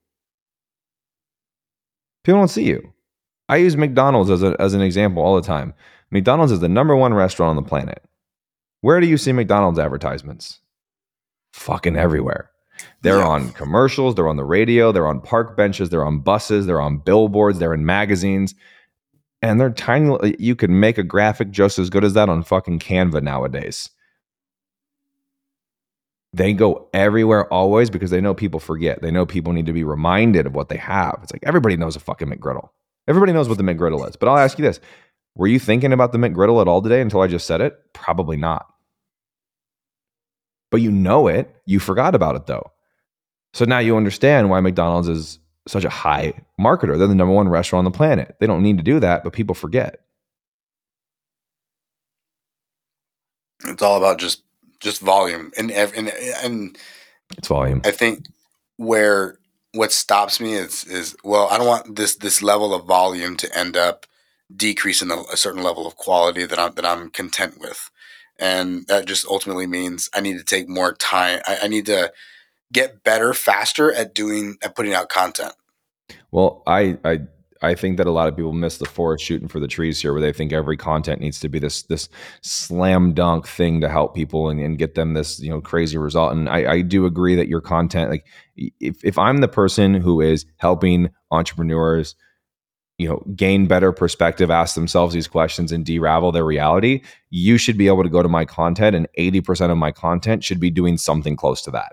People don't see you. I use McDonald's as, a, as an example all the time. McDonald's is the number one restaurant on the planet. Where do you see McDonald's advertisements? Fucking everywhere. They're yeah. on commercials, they're on the radio, they're on park benches, they're on buses, they're on billboards, they're in magazines. And they're tiny. You could make a graphic just as good as that on fucking Canva nowadays. They go everywhere always because they know people forget. They know people need to be reminded of what they have. It's like, everybody knows a fucking McGriddle. Everybody knows what the McGriddle is. But I'll ask you this. Were you thinking about the McGriddle at all today until I just said it? Probably not. But you know it, you forgot about it though. So now you understand why McDonald's is such a high marketer. They're the number one restaurant on the planet. They don't need to do that, but people forget. It's all about just, just volume. And, and, and it's volume. I think where, what stops me is, is, well, I don't want this, this level of volume to end up decreasing a, a certain level of quality that I'm, that I'm content with. And that just ultimately means I need to take more time. I, I need to get better, faster at doing, at putting out content. Well, I, I, I think that a lot of people miss the forest shooting for the trees here, where they think every content needs to be this, this slam dunk thing to help people and, and get them this, you know, crazy result. And I, I do agree that your content, like if, if I'm the person who is helping entrepreneurs, you know, gain better perspective, ask themselves these questions and deravel their reality, you should be able to go to my content, and eighty percent of my content should be doing something close to that.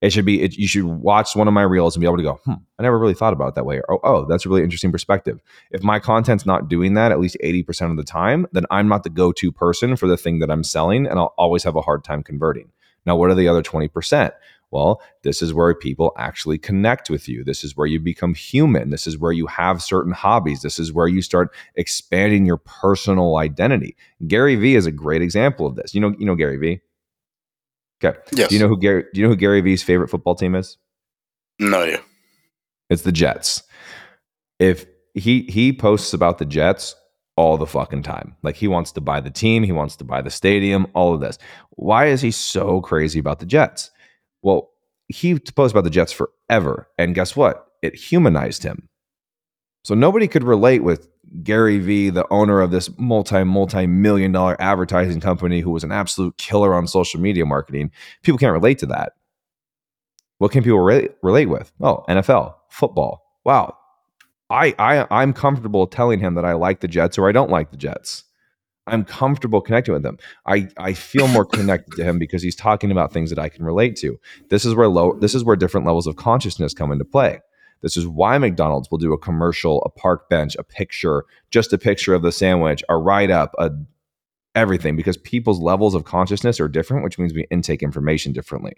It should be, it, you should watch one of my reels and be able to go, hmm, I never really thought about it that way. Or, oh, oh, that's a really interesting perspective. If my content's not doing that at least eighty percent of the time, then I'm not the go-to person for the thing that I'm selling, and I'll always have a hard time converting. Now, what are the other twenty percent? Well, this is where people actually connect with you. This is where you become human. This is where you have certain hobbies. This is where you start expanding your personal identity. Gary Vee is a great example of this. You know, you know Gary Vee? Okay. Yes. Do you know who Gary, do you know who Gary Vee's favorite football team is? No idea. It's the Jets. If he he posts about the Jets all the fucking time. Like, he wants to buy the team, he wants to buy the stadium, all of this. Why is he so crazy about the Jets? Well, he posted about the Jets forever, and guess what? It humanized him. So nobody could relate with Gary Vee, the owner of this multi, multi-million dollar advertising company who was an absolute killer on social media marketing. People can't relate to that. What can people re- relate with? Oh, N F L, football. Wow. I, I, I'm comfortable telling him that I like the Jets or I don't like the Jets. I'm comfortable connecting with him. I, I feel more connected to him because he's talking about things that I can relate to. This is where low, this is where different levels of consciousness come into play. This is why McDonald's will do a commercial, a park bench, a picture, just a picture of the sandwich, a write-up, a everything, because people's levels of consciousness are different, which means we intake information differently.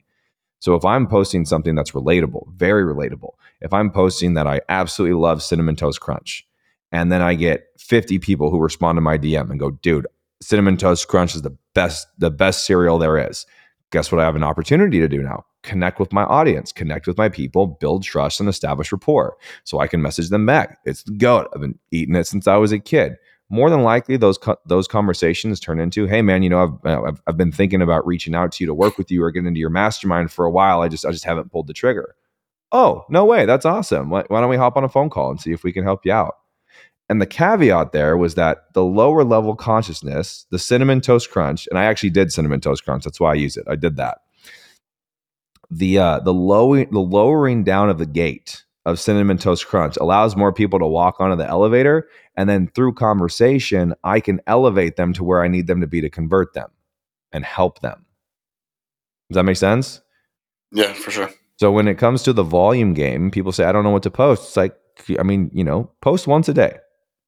So if I'm posting something that's relatable, very relatable, if I'm posting that I absolutely love Cinnamon Toast Crunch, and then I get fifty people who respond to my D M and go, dude, Cinnamon Toast Crunch is the best, the best cereal there is. Guess what I have an opportunity to do now? Connect with my audience, connect with my people, build trust and establish rapport so I can message them back. It's the goat. I've been eating it since I was a kid. More than likely, those co- those conversations turn into, hey, man, you know, I've, I've I've been thinking about reaching out to you to work with you or get into your mastermind for a while. I just I just haven't pulled the trigger. Oh, no way. That's awesome. Why, why don't we hop on a phone call and see if we can help you out? And the caveat there was that the lower level consciousness, the Cinnamon Toast Crunch, and I actually did Cinnamon Toast Crunch. That's why I use it. I did that. The uh, the lowering the lowering down of the gate of Cinnamon Toast Crunch allows more people to walk onto the elevator, and then through conversation, I can elevate them to where I need them to be to convert them and help them. Does that make sense? Yeah, for sure. So when it comes to the volume game, people say, I don't know what to post. It's like, I mean, you know, post once a day.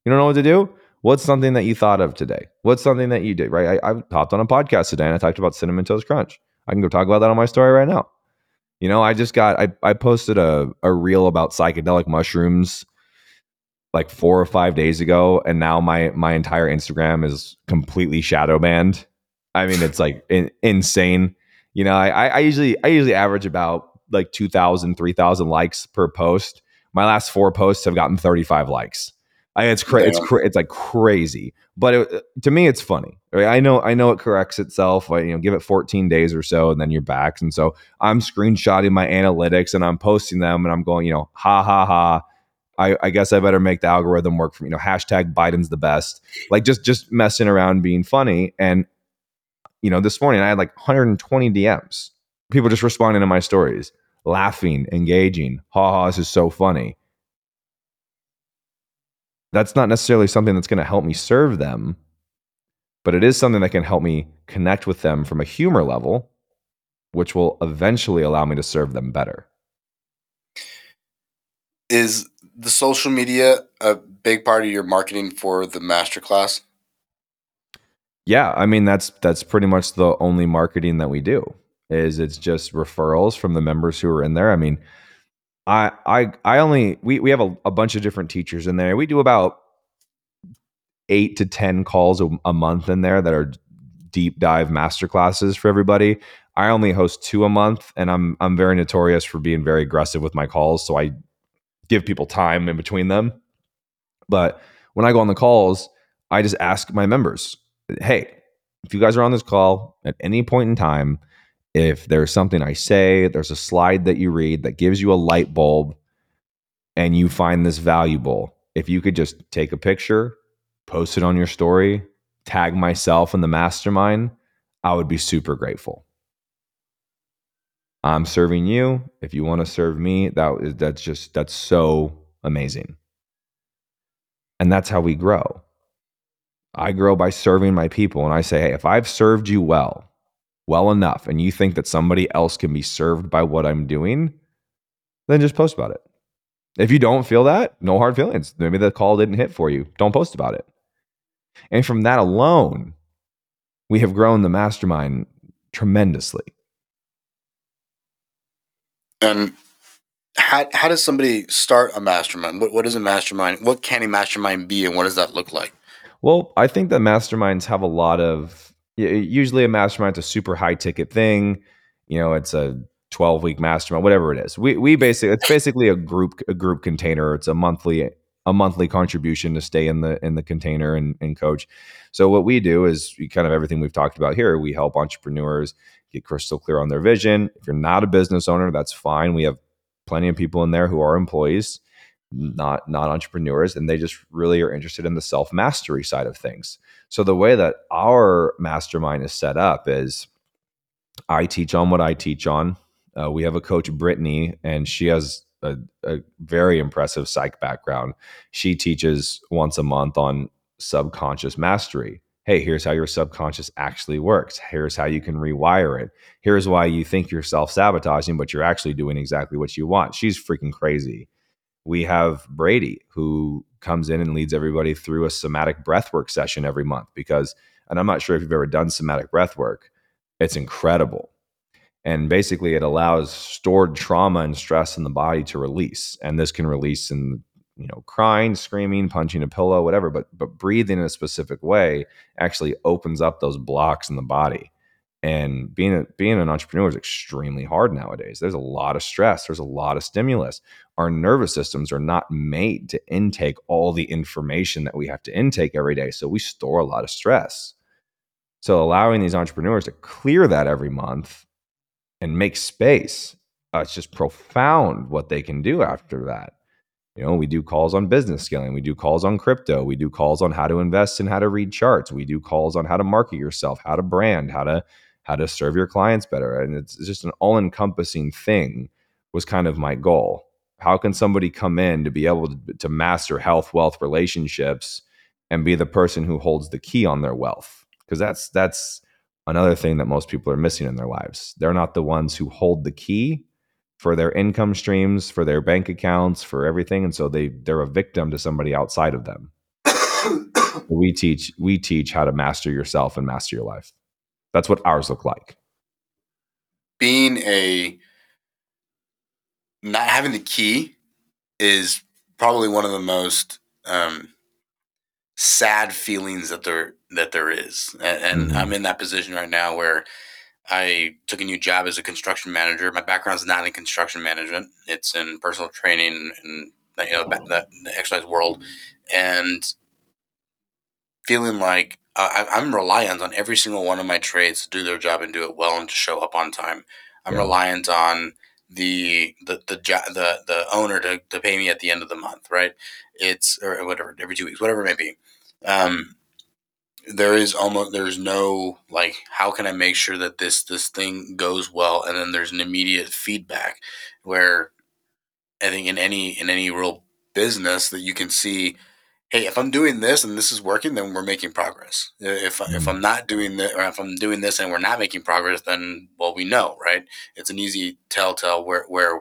You don't know what to do? What's something that you thought of today? What's something that you did, right? I, I popped on a podcast today and I talked about Cinnamon Toast Crunch. I can go talk about that on my story right now. You know, I just got, I, I posted a, a reel about psychedelic mushrooms like four or five days ago. And now my, my entire Instagram is completely shadow banned. I mean, it's like in, insane. You know, I, I usually, I usually average about like two thousand, three thousand likes per post. My last four posts have gotten thirty-five likes. I, it's crazy. It's, cra- it's like crazy, but it, to me, it's funny. I mean, I know, I know it corrects itself. I, you know, give it fourteen days or so, and then you're back. And so I'm screenshotting my analytics and I'm posting them, and I'm going, you know, ha ha ha. I, I guess I better make the algorithm work for me. You know, hashtag Biden's the best. Like just, just messing around, being funny. And you know, this morning I had like one hundred twenty D Ms. People just responding to my stories, laughing, engaging. Ha ha! This is so funny. That's not necessarily something that's going to help me serve them, but it is something that can help me connect with them from a humor level, which will eventually allow me to serve them better. Is the social media a big part of your marketing for the masterclass? Yeah, I mean, that's that's pretty much the only marketing that we do, is it's just referrals from the members who are in there. I mean, I I I only we we have a, a bunch of different teachers in there. We do about eight to ten calls a, a month in there that are deep dive masterclasses for everybody. I only host two a month, and I'm I'm very notorious for being very aggressive with my calls, so I give people time in between them. But when I go on the calls, I just ask my members, hey, if you guys are on this call at any point in time, if there's something I say, there's a slide that you read that gives you a light bulb and you find this valuable, if you could just take a picture, post it on your story, tag myself in the mastermind, I would be super grateful. I'm serving you. If you want to serve me, that, that's just, that's so amazing. And that's how we grow. I grow by serving my people. And I say, hey, if I've served you well, well enough and you think that somebody else can be served by what I'm doing, then just post about it. If you don't feel that, no hard feelings. Maybe the call didn't hit for you. Don't post about it. And from that alone, we have grown the mastermind tremendously. And how how does somebody start a mastermind? What what is a mastermind? What can a mastermind be, and what does that look like? Well, I think that masterminds have a lot of, usually a mastermind's a super high ticket thing. You know, it's a twelve week mastermind, whatever it is. We we basically it's basically a group a group container. It's a monthly a monthly contribution to stay in the in the container and, and coach. So what we do is we kind of everything we've talked about here. We help entrepreneurs get crystal clear on their vision. If you're not a business owner, that's fine. We have plenty of people in there who are employees, not not entrepreneurs, and they just really are interested in the self-mastery side of things. So the way that our mastermind is set up is I teach on what I teach on. Uh, we have a coach, Brittany, and she has a, a very impressive psych background. She teaches once a month on subconscious mastery. Hey, here's how your subconscious actually works. Here's how you can rewire it. Here's why you think you're self-sabotaging, but you're actually doing exactly what you want. She's freaking crazy. We have Brady, who comes in and leads everybody through a somatic breathwork session every month because, and I'm not sure if you've ever done somatic breathwork, it's incredible. And basically it allows stored trauma and stress in the body to release. And this can release in, you know, crying, screaming, punching a pillow, whatever, but but breathing in a specific way actually opens up those blocks in the body. And being a, being an entrepreneur is extremely hard nowadays. There's a lot of stress. There's a lot of stimulus. Our nervous systems are not made to intake all the information that we have to intake every day. So we store a lot of stress. So allowing these entrepreneurs to clear that every month and make space, uh, it's just profound what they can do after that. You know, we do calls on business scaling. We do calls on crypto. We do calls on how to invest and how to read charts. We do calls on how to market yourself, how to brand, how to how to serve your clients better. And it's just an all-encompassing thing was kind of my goal. How can somebody come in to be able to, to master health, wealth, relationships, and be the person who holds the key on their wealth? Because that's that's another thing that most people are missing in their lives. They're not the ones who hold the key for their income streams, for their bank accounts, for everything. And so they, they're a victim to somebody outside of them. we teach we teach how to master yourself and master your life. That's what ours look like. Being a, not having the key is probably one of the most um, sad feelings that there, that there is. And, and mm-hmm. I'm in that position right now where I took a new job as a construction manager. My background is not in construction management; it's in personal training and, you know, the, the exercise world. And feeling like uh, I'm reliant on every single one of my trades to do their job and do it well and to show up on time. I'm yeah. reliant on the the the jo- the, the owner to, to pay me at the end of the month, right? It's or whatever every two weeks, whatever it may be. Um, There is almost, there's no, like, how can I make sure that this, this thing goes well? And then there's an immediate feedback where I think in any, in any real business that you can see, hey, if I'm doing this and this is working, then we're making progress. If, if I'm not doing that, or if I'm doing this and we're not making progress, then, well, we know, right? It's an easy telltale where, where,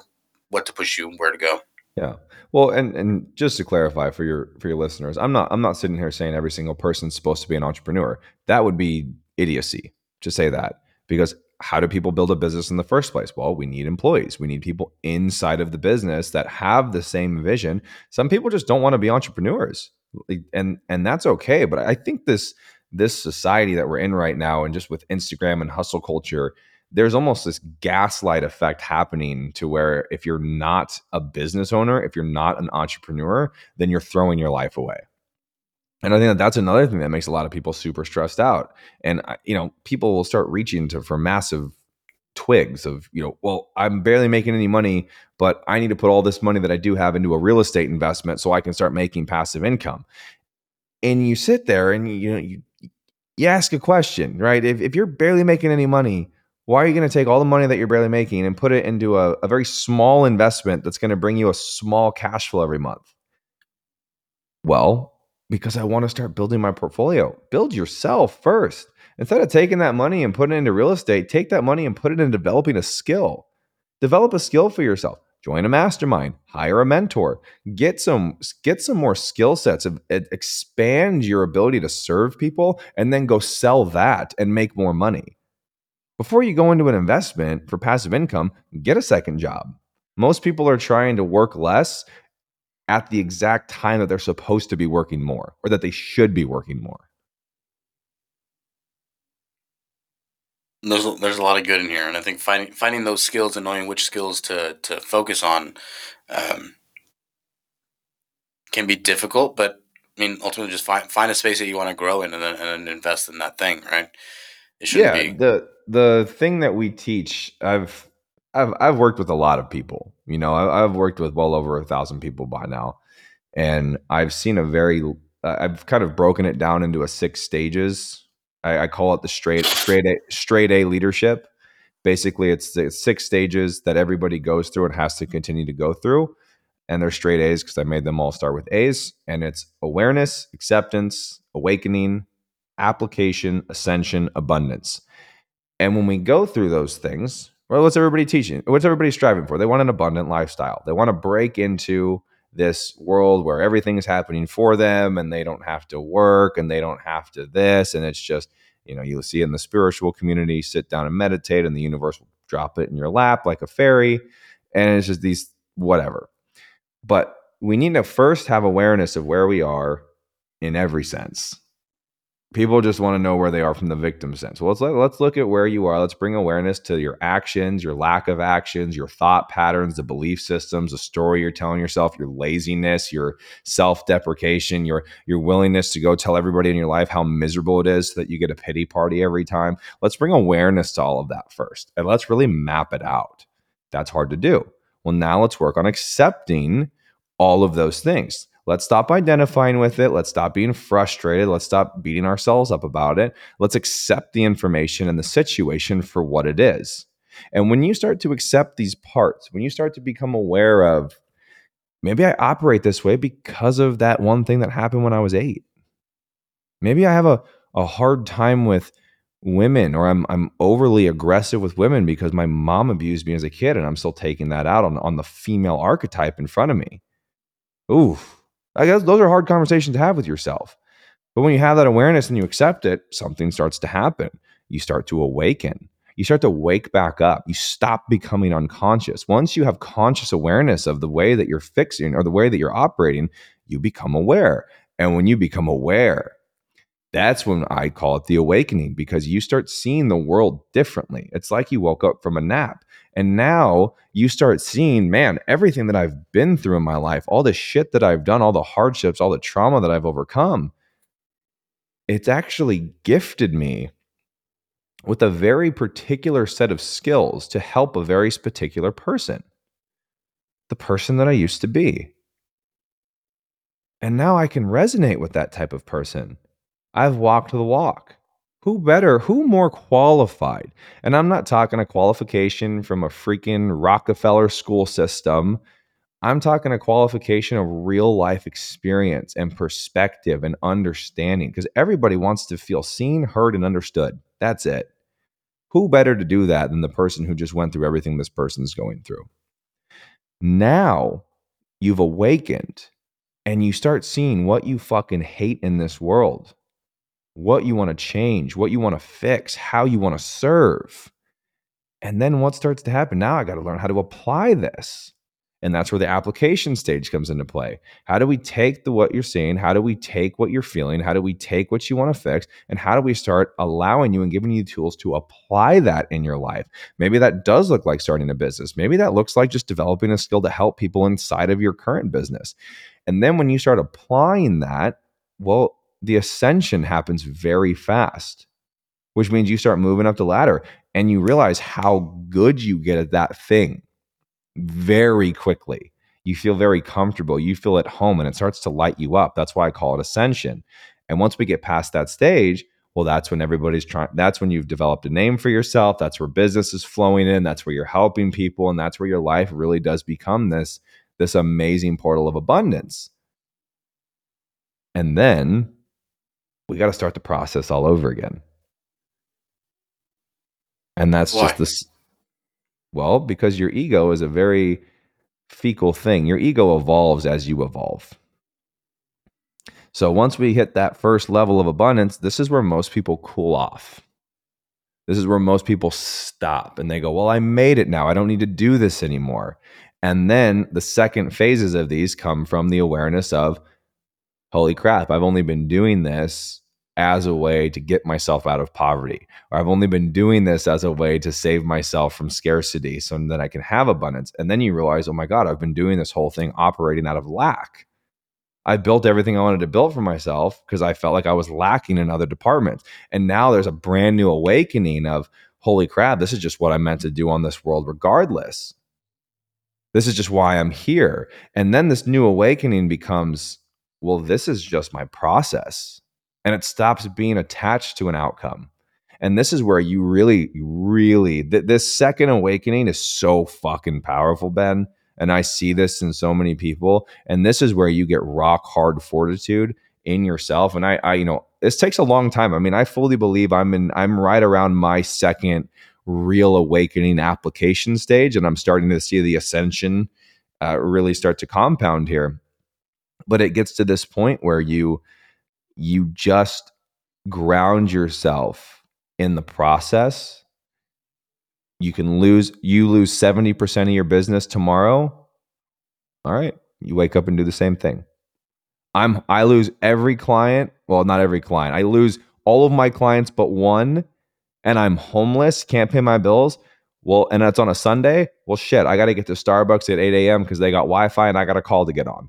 what to push you and where to go. Yeah. Well, and and just to clarify for your for your listeners, I'm not I'm not sitting here saying every single person's supposed to be an entrepreneur. That would be idiocy to say that, because how do people build a business in the first place? Well, we need employees. We need people inside of the business that have the same vision. Some people just don't want to be entrepreneurs, and and that's okay. But I think this this society that we're in right now, and just with Instagram and hustle culture, there's almost this gaslight effect happening to where if you're not a business owner, if you're not an entrepreneur, then you're throwing your life away. And I think that that's another thing that makes a lot of people super stressed out. And, you know, people will start reaching to for massive twigs of, you know, well, I'm barely making any money, but I need to put all this money that I do have into a real estate investment so I can start making passive income. And you sit there and, you know, you, you ask a question, right? If, if you're barely making any money, why are you going to take all the money that you're barely making and put it into a, a very small investment that's going to bring you a small cash flow every month? Well, because I want to start building my portfolio. Build yourself first. Instead of taking that money and putting it into real estate, take that money and put it into developing a skill. Develop a skill for yourself. Join a mastermind, hire a mentor, get some get some more skill sets, expand your ability to serve people, and then go sell that and make more money. Before you go into an investment for passive income, get a second job. Most people are trying to work less at the exact time that they're supposed to be working more, or that they should be working more. There's a, there's a lot of good in here, and I think finding finding those skills and knowing which skills to to focus on um, can be difficult. But I mean, ultimately, just find find a space that you want to grow in, and then and invest in that thing, right? It shouldn't yeah, be. the the thing that we teach. I've I've I've worked with a lot of people. You know, I, I've worked with well over a thousand people by now, and I've seen a very. Uh, I've kind of broken it down into a six stages. I call it the straight, straight, a, straight A leadership. Basically, it's the six stages that everybody goes through and has to continue to go through. And they're straight A's because I made them all start with A's. And it's awareness, acceptance, awakening, application, ascension, abundance. And when we go through those things, well, what's everybody teaching? What's everybody striving for? They want an abundant lifestyle. They want to break into this world where everything's happening for them and they don't have to work and they don't have to this. And it's just, you know, you'll see in the spiritual community, sit down and meditate and the universe will drop it in your lap like a fairy. And it's just these whatever. But we need to first have awareness of where we are in every sense. People just want to know where they are from the victim sense. Well, let's, let's look at where you are. Let's bring awareness to your actions, your lack of actions, your thought patterns, the belief systems, the story you're telling yourself, your laziness, your self-deprecation, your, your willingness to go tell everybody in your life how miserable it is so that you get a pity party every time. Let's bring awareness to all of that first, and let's really map it out. That's hard to do. Well, now let's work on accepting all of those things. Let's stop identifying with it. Let's stop being frustrated. Let's stop beating ourselves up about it. Let's accept the information and the situation for what it is. And when you start to accept these parts, when you start to become aware of, maybe I operate this way because of that one thing that happened when I was eight. Maybe I have a, a hard time with women, or I'm I'm overly aggressive with women because my mom abused me as a kid, and I'm still taking that out on, on the female archetype in front of me. Ooh. I guess those are hard conversations to have with yourself. But when you have that awareness and you accept it, something starts to happen. You start to awaken. You start to wake back up. You stop becoming unconscious. Once you have conscious awareness of the way that you're fixing or the way that you're operating, you become aware. And when you become aware, that's when I call it the awakening, because you start seeing the world differently. It's like you woke up from a nap, and now you start seeing, man, everything that I've been through in my life, all the shit that I've done, all the hardships, all the trauma that I've overcome, it's actually gifted me with a very particular set of skills to help a very particular person, the person that I used to be. And now I can resonate with that type of person. I've walked the walk. Who better, who more qualified? And I'm not talking a qualification from a freaking Rockefeller school system. I'm talking a qualification of real life experience and perspective and understanding, because everybody wants to feel seen, heard, and understood. That's it. Who better to do that than the person who just went through everything this person's going through? Now you've awakened and you start seeing what you fucking hate in this world, what you want to change, what you want to fix, how you want to serve. And then what starts to happen? Now I got to learn how to apply this. And that's where the application stage comes into play. How do we take the what you're seeing? How do we take what you're feeling? How do we take what you want to fix? And how do we start allowing you and giving you the tools to apply that in your life? Maybe that does look like starting a business. Maybe that looks like just developing a skill to help people inside of your current business. And then when you start applying that, well, the ascension happens very fast, which means you start moving up the ladder and you realize how good you get at that thing very quickly. You feel very comfortable. You feel at home, and it starts to light you up. That's why I call it ascension. And once we get past that stage, well, that's when everybody's trying. That's when you've developed a name for yourself. That's where business is flowing in. That's where you're helping people. And that's where your life really does become this, this amazing portal of abundance. And then we got to start the process all over again. And that's Why? just this. Well, because your ego is a very fecal thing. Your ego evolves as you evolve. So once we hit that first level of abundance, this is where most people cool off. This is where most people stop and they go, well, I made it now. I don't need to do this anymore. And then the second phases of these come from the awareness of, holy crap, I've only been doing this as a way to get myself out of poverty, or I've only been doing this as a way to save myself from scarcity so that I can have abundance. And then you realize, oh my God, I've been doing this whole thing operating out of lack. I built everything I wanted to build for myself because I felt like I was lacking in other departments. And now there's a brand new awakening of, holy crap, this is just what I meant to do on this world regardless. This is just why I'm here. And then this new awakening becomes, well, this is just my process. And it stops being attached to an outcome. And this is where you really, really, th- this second awakening is so fucking powerful, Ben. And I see this in so many people. And this is where you get rock hard fortitude in yourself. And I, I, you know, this takes a long time. I mean, I fully believe I'm in, I'm right around my second real awakening application stage. And I'm starting to see the ascension uh, really start to compound here. But it gets to this point where you, you just ground yourself in the process. You can lose, you lose seventy percent of your business tomorrow. All right. You wake up and do the same thing. I'm, I lose every client. Well, not every client. I lose all of my clients, but one, and I'm homeless, can't pay my bills. Well, and that's on a Sunday. Well, shit, I got to get to Starbucks at eight a.m. because they got Wi-Fi and I got a call to get on.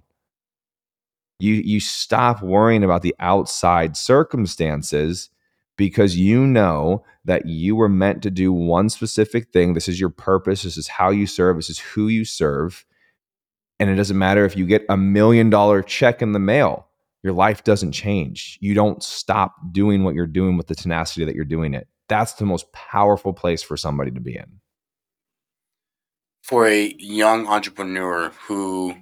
You, you stop worrying about the outside circumstances because you know that you were meant to do one specific thing. This is your purpose. This is how you serve. This is who you serve. And it doesn't matter if you get a million dollar check in the mail, your life doesn't change. You don't stop doing what you're doing with the tenacity that you're doing it. That's the most powerful place for somebody to be in. For a young entrepreneur who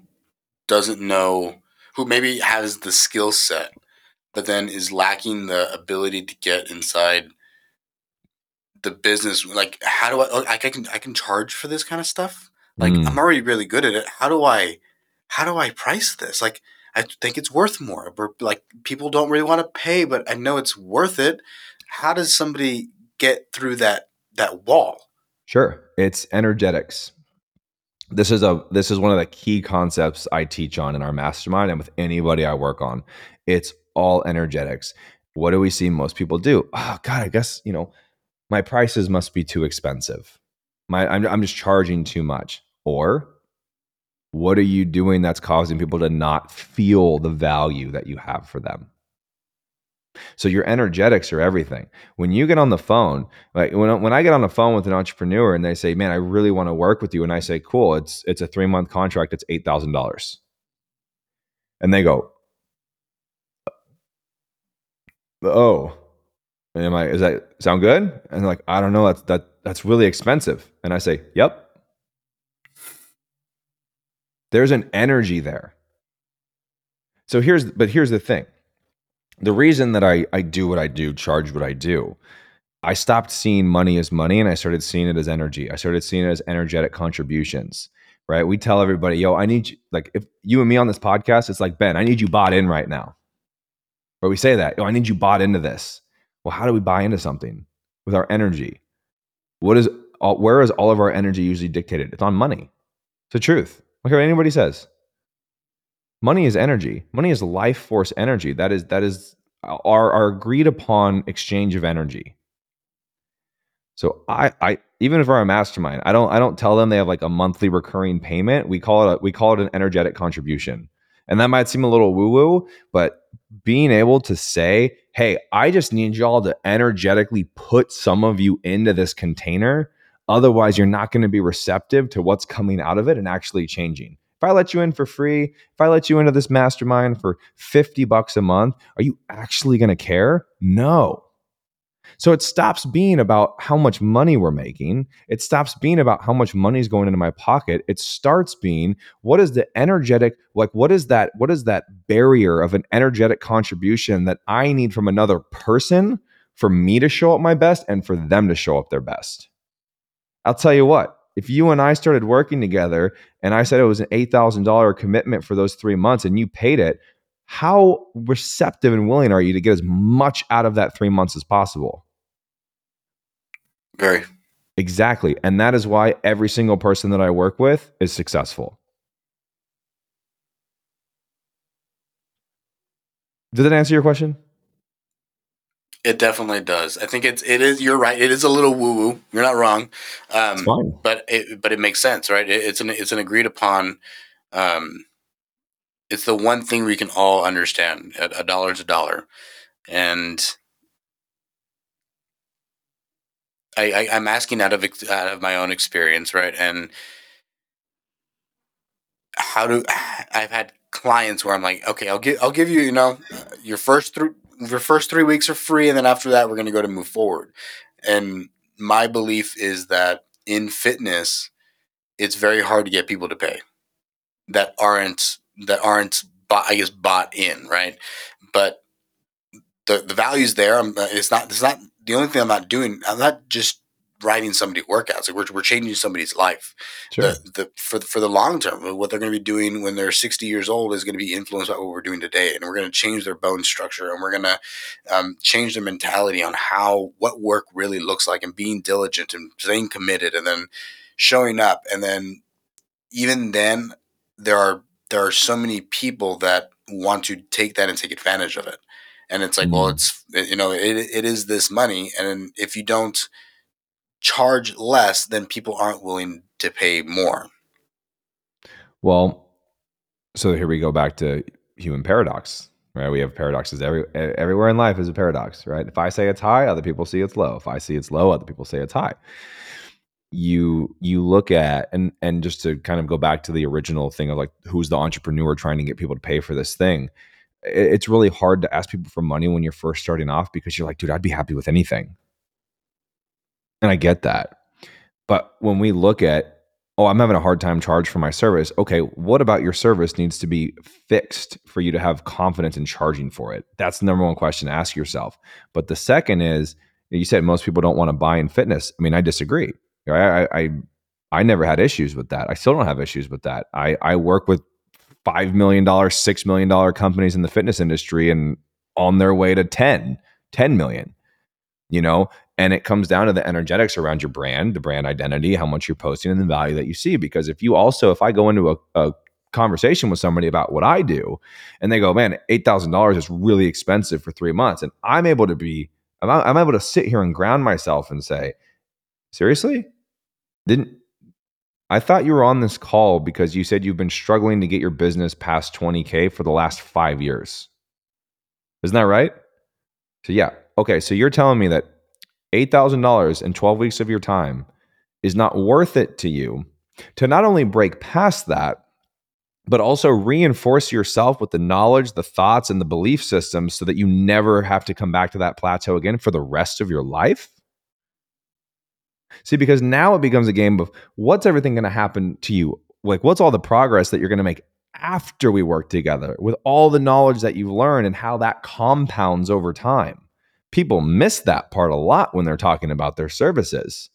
doesn't know, who maybe has the skill set, but then is lacking the ability to get inside the business. Like, how do I, like I can, I can charge for this kind of stuff. Like mm. I'm already really good at it. How do I, how do I price this? Like, I think it's worth more. Like, people don't really want to pay, but I know it's worth it. How does somebody get through that, that wall? Sure. It's energetics. This is a, this is one of the key concepts I teach on in our mastermind and with anybody I work on. It's all energetics. What do we see most people do? Oh God, I guess, you know, my prices must be too expensive. My I'm, I'm just charging too much. Or what are you doing that's causing people to not feel the value that you have for them? So your energetics are everything. When you get on the phone, like when, when I get on the phone with an entrepreneur and they say, man, I really want to work with you. And I say, cool, it's, it's a three month contract. It's eight thousand dollars. And they go, oh, and am I, is that sound good? And they're like, I don't know. That's, that, that's really expensive. And I say, yep. There's an energy there. So here's, but here's the thing. The reason that I, I do what I do, charge what I do, I stopped seeing money as money and I started seeing it as energy. I started seeing it as energetic contributions, right? We tell everybody, yo, I need you, like if you and me on this podcast, it's like, Ben, I need you bought in right now. Or we say that, yo, I need you bought into this. Well, how do we buy into something? With our energy. What is, where is all of our energy usually dictated? It's on money. It's the truth. Look at what anybody says. Money is energy. Money is life force energy. That is, that is our, our agreed upon exchange of energy. So I, I, even for our mastermind, I don't, I don't tell them they have like a monthly recurring payment. We call it, a, we call it an energetic contribution. And that might seem a little woo woo, but being able to say, hey, I just need y'all to energetically put some of you into this container. Otherwise, you're not going to be receptive to what's coming out of it and actually changing. If I let you in for free, if I let you into this mastermind for fifty bucks a month, are you actually going to care? No. So it stops being about how much money we're making. It stops being about how much money is going into my pocket. It starts being, what is the energetic, like what is that, what is that barrier of an energetic contribution that I need from another person for me to show up my best and for them to show up their best? I'll tell you what, if you and I started working together and I said it was an eight thousand dollars commitment for those three months and you paid it, how receptive and willing are you to get as much out of that three months as possible? Very. Exactly. And that is why every single person that I work with is successful. Did that answer your question? It definitely does. I think it's, it is, you're right. It is a little woo woo. You're not wrong. Um, but it, but it makes sense, right? It, it's an, it's an agreed upon, um, it's the one thing we can all understand. A, a dollar is a dollar. And I, I I'm asking out of, out of my own experience. Right. And how do I've had clients where I'm like, okay, I'll give, I'll give you, you know, your first three, your first three weeks are free. And then after that, we're going to go to move forward. And my belief is that in fitness, it's very hard to get people to pay that aren't, that aren't, I guess, bought in. Right. But the, the value's there. I'm, it's not, it's not the only thing I'm not doing. I'm not just writing somebody workouts. Like we're, we're changing somebody's life. Sure. The, the, for, the, for the long term, what they're going to be doing when they're sixty years old is going to be influenced by what we're doing today. And we're going to change their bone structure and we're going to um, change their mentality on how, what work really looks like and being diligent and staying committed and then showing up. And then even then there are, there are so many people that want to take that and take advantage of it. And it's like, mm-hmm. well, it's, you know, it it is this money. And if you don't charge less, then people aren't willing to pay more. Well, so here we go back to human paradox, right? We have paradoxes every everywhere in life is a paradox, right? If I say it's high, other people see it's low. If I see it's low, other people say it's high. You you look at, and and just to kind of go back to the original thing of like, who's the entrepreneur trying to get people to pay for this thing? It's really hard to ask people for money when you're first starting off because you're like, dude, I'd be happy with anything. And I get that. But when we look at, oh, I'm having a hard time charge for my service. Okay, what about your service needs to be fixed for you to have confidence in charging for it? That's the number one question to ask yourself. But the second is, you said most people don't want to buy in fitness. I mean, I disagree. I, I, I never had issues with that. I still don't have issues with that. I, I work with five million dollars, six million dollars companies in the fitness industry and on their way to ten, ten million, you know, and it comes down to the energetics around your brand, the brand identity, how much you're posting and the value that you see. Because if you also, if I go into a, a conversation with somebody about what I do and they go, man, eight thousand dollars is really expensive for three months. And I'm able to be, I'm, I'm able to sit here and ground myself and say, seriously? Didn't, I thought you were on this call because you said you've been struggling to get your business past twenty K for the last five years. Isn't that right? So yeah. Okay. So you're telling me that eight thousand dollars in twelve weeks of your time is not worth it to you to not only break past that, but also reinforce yourself with the knowledge, the thoughts, and the belief system so that you never have to come back to that plateau again for the rest of your life. See, because now it becomes a game of what's everything going to happen to you? Like, what's all the progress that you're going to make after we work together with all the knowledge that you've learned and how that compounds over time? People miss that part a lot when they're talking about their services.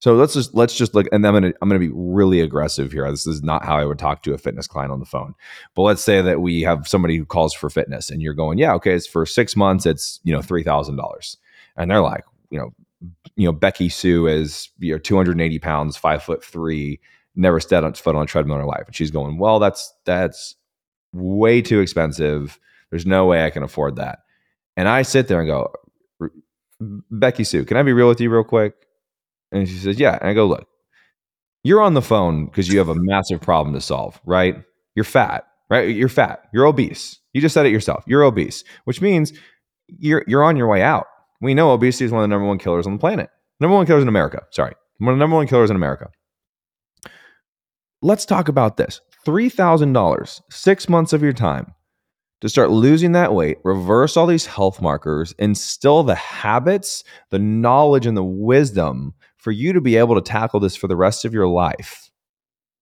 So let's just let's just look, and I'm gonna I'm gonna be really aggressive here. This is not how I would talk to a fitness client on the phone. But let's say that we have somebody who calls for fitness, and you're going, yeah, okay, it's for six months, it's you know three thousand dollars, and they're like, you know. You know, Becky Sue is, you know, two hundred eighty pounds, five foot three, never stepped on foot on a treadmill in her life. And she's going, well, that's, that's way too expensive. There's no way I can afford that. And I sit there and go, Becky Sue, can I be real with you real quick? And she says, yeah. And I go, look, you're on the phone because you have a massive problem to solve, right? You're fat, right? You're fat. You're obese. You just said it yourself. You're obese, which means you're, you're on your way out. We know obesity is one of the number one killers on the planet. Number one killers in America. Sorry. One of the number one killers in America. Let's talk about this. three thousand dollars, six months of your time to start losing that weight, reverse all these health markers, instill the habits, the knowledge, and the wisdom for you to be able to tackle this for the rest of your life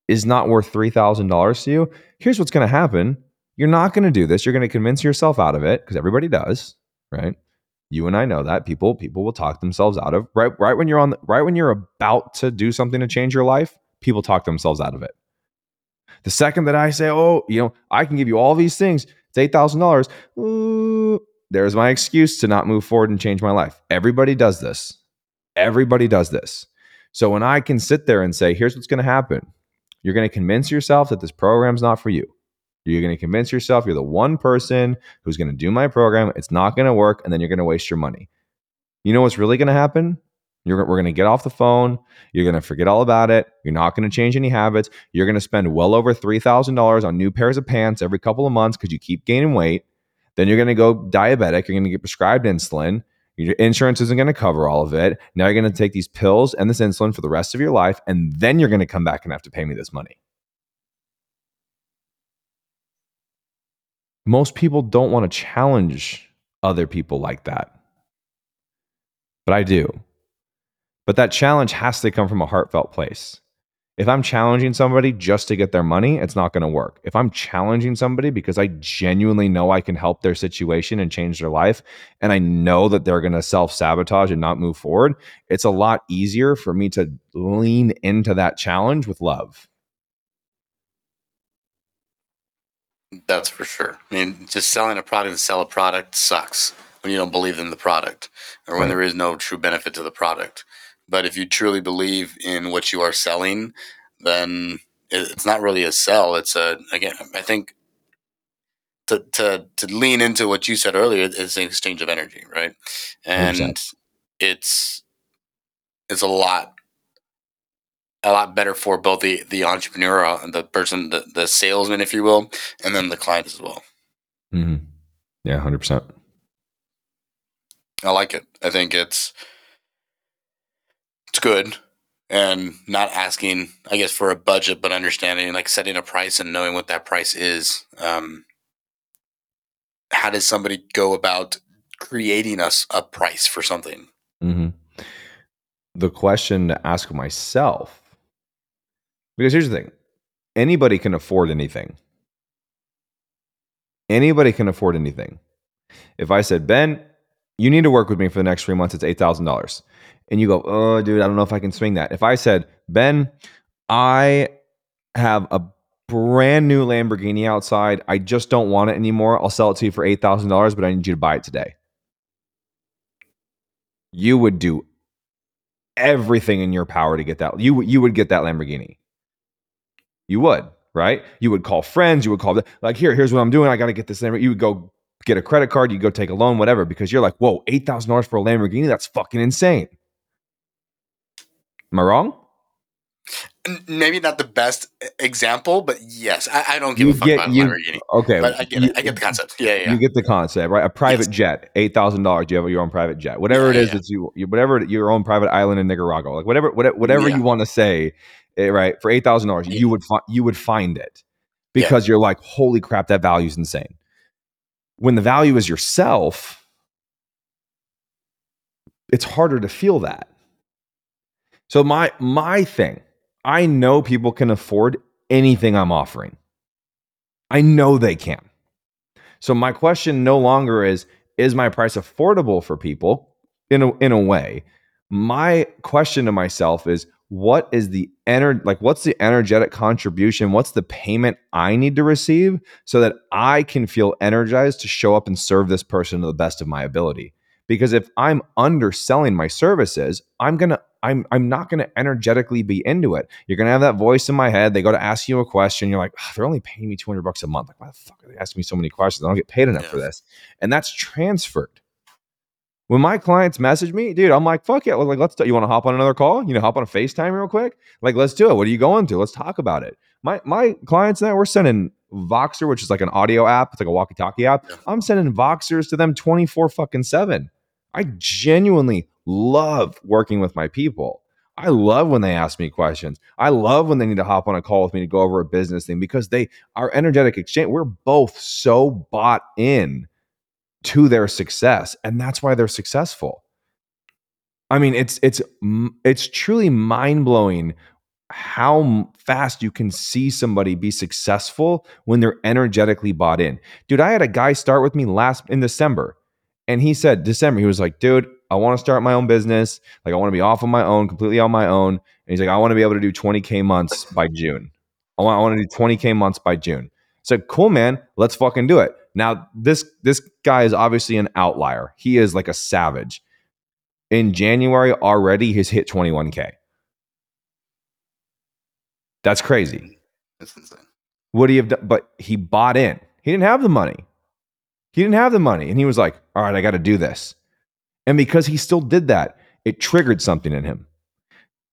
is not worth three thousand dollars to you. Here's what's going to happen. You're not going to do this. You're going to convince yourself out of it because everybody does, right? You and I know that people people will talk themselves out of right right when you're on the, right when you're about to do something to change your life, people talk themselves out of it. The second that I say, "Oh, you know, I can give you all these things, it's eight thousand dollars." Ooh, there's my excuse to not move forward and change my life. Everybody does this. Everybody does this. So when I can sit there and say, "Here's what's going to happen. You're going to convince yourself that this program's not for you. You're going to convince yourself you're the one person who's going to do my program. It's not going to work. And then you're going to waste your money." You know what's really going to happen? You're, we're going to get off the phone. You're going to forget all about it. You're not going to change any habits. You're going to spend well over three thousand dollars on new pairs of pants every couple of months because you keep gaining weight. Then you're going to go diabetic. You're going to get prescribed insulin. Your insurance isn't going to cover all of it. Now you're going to take these pills and this insulin for the rest of your life. And then you're going to come back and have to pay me this money. Most people don't want to challenge other people like that. But I do. But that challenge has to come from a heartfelt place. If I'm challenging somebody just to get their money, it's not going to work. If I'm challenging somebody because I genuinely know I can help their situation and change their life, and I know that they're going to self-sabotage and not move forward, it's a lot easier for me to lean into that challenge with love. That's for sure. I mean, just selling a product to sell a product sucks when you don't believe in the product or when right. there is no true benefit to the product. But if you truly believe in what you are selling, then it's not really a sell. It's a, again, I think to to, to lean into what you said earlier is an exchange of energy, right? And one hundred percent it's it's a lot. a lot better for both the, the entrepreneur and the person, the, the salesman, if you will, and then the client as well. Mm-hmm. Yeah, one hundred percent. I like it. I think it's it's good. And not asking, I guess, for a budget, but understanding, like setting a price and knowing what that price is. Um, how does somebody go about creating us a price for something? Mm-hmm. The question to ask myself, because here's the thing, anybody can afford anything. Anybody can afford anything. If I said, "Ben, you need to work with me for the next three months, it's eight thousand dollars. And you go, "Oh, dude, I don't know if I can swing that." If I said, "Ben, I have a brand new Lamborghini outside. I just don't want it anymore. I'll sell it to you for eight thousand dollars, but I need you to buy it today." You would do everything in your power to get that. You, you would get that Lamborghini. You would, right? You would call friends. You would call, like, here, here's what I'm doing. I got to get this Lamborghini. You would go get a credit card. You go take a loan, whatever, because you're like, whoa, eight thousand dollars for a Lamborghini? That's fucking insane. Am I wrong? Maybe not the best example, but yes, I, I don't give you a fuck get, about you, Lamborghini. Okay. But I get you, it. I get the concept. Yeah, yeah. You get the concept, right? A private yes. jet, eight thousand dollars. You have your own private jet. Whatever yeah, it is yeah. that's you, whatever your own private island in Nicaragua, like whatever, whatever, whatever yeah. you want to say, right? For eight thousand dollars, yeah. you would fi- you would find it because yeah. you're like, holy crap, that value is insane. When the value is yourself, it's harder to feel that. So my my thing, I know people can afford anything I'm offering. I know they can. So my question no longer is, is my price affordable for people? In a, in a way, my question to myself is, what is the ener- like what's the energetic contribution? What's the payment I need to receive so that I can feel energized to show up and serve this person to the best of my ability? Because if I'm underselling my services, I'm gonna I'm I'm not going to energetically be into it. You're going to have that voice in my head. They go to ask you a question. You're like, oh, they're only paying me two hundred bucks a month. Like, why the fuck are they asking me so many questions? I don't get paid enough yes. for this. And that's transferred. When my clients message me, dude, I'm like, fuck it. Like, let's do, you want to hop on another call? You know, hop on a FaceTime real quick. Like, let's do it. What are you going to? Let's talk about it. My my clients and I, we're sending Voxer, which is like an audio app. It's like a walkie-talkie app. Yeah. I'm sending Voxers to them twenty-four fucking seven. I genuinely love working with my people. I love when they ask me questions. I love when they need to hop on a call with me to go over a business thing because they our energetic exchange. We're both so bought in to their success, and that's why they're successful. I mean, it's it's it's truly mind-blowing how fast you can see somebody be successful when they're energetically bought in. Dude, I had a guy start with me last in December. And he said, December, he was like, dude, I want to start my own business. Like, I want to be off on my own, completely on my own. And he's like, I want to be able to do twenty K months by June. I want, I want to do twenty K months by June. So cool, man, let's fucking do it. Now, this, this guy is obviously an outlier. He is like a savage. In January already, he's hit twenty-one K. That's crazy. That's insane. Would he have done? But he bought in. He didn't have the money. He didn't have the money. And he was like, all right, I got to do this. And because he still did that, it triggered something in him.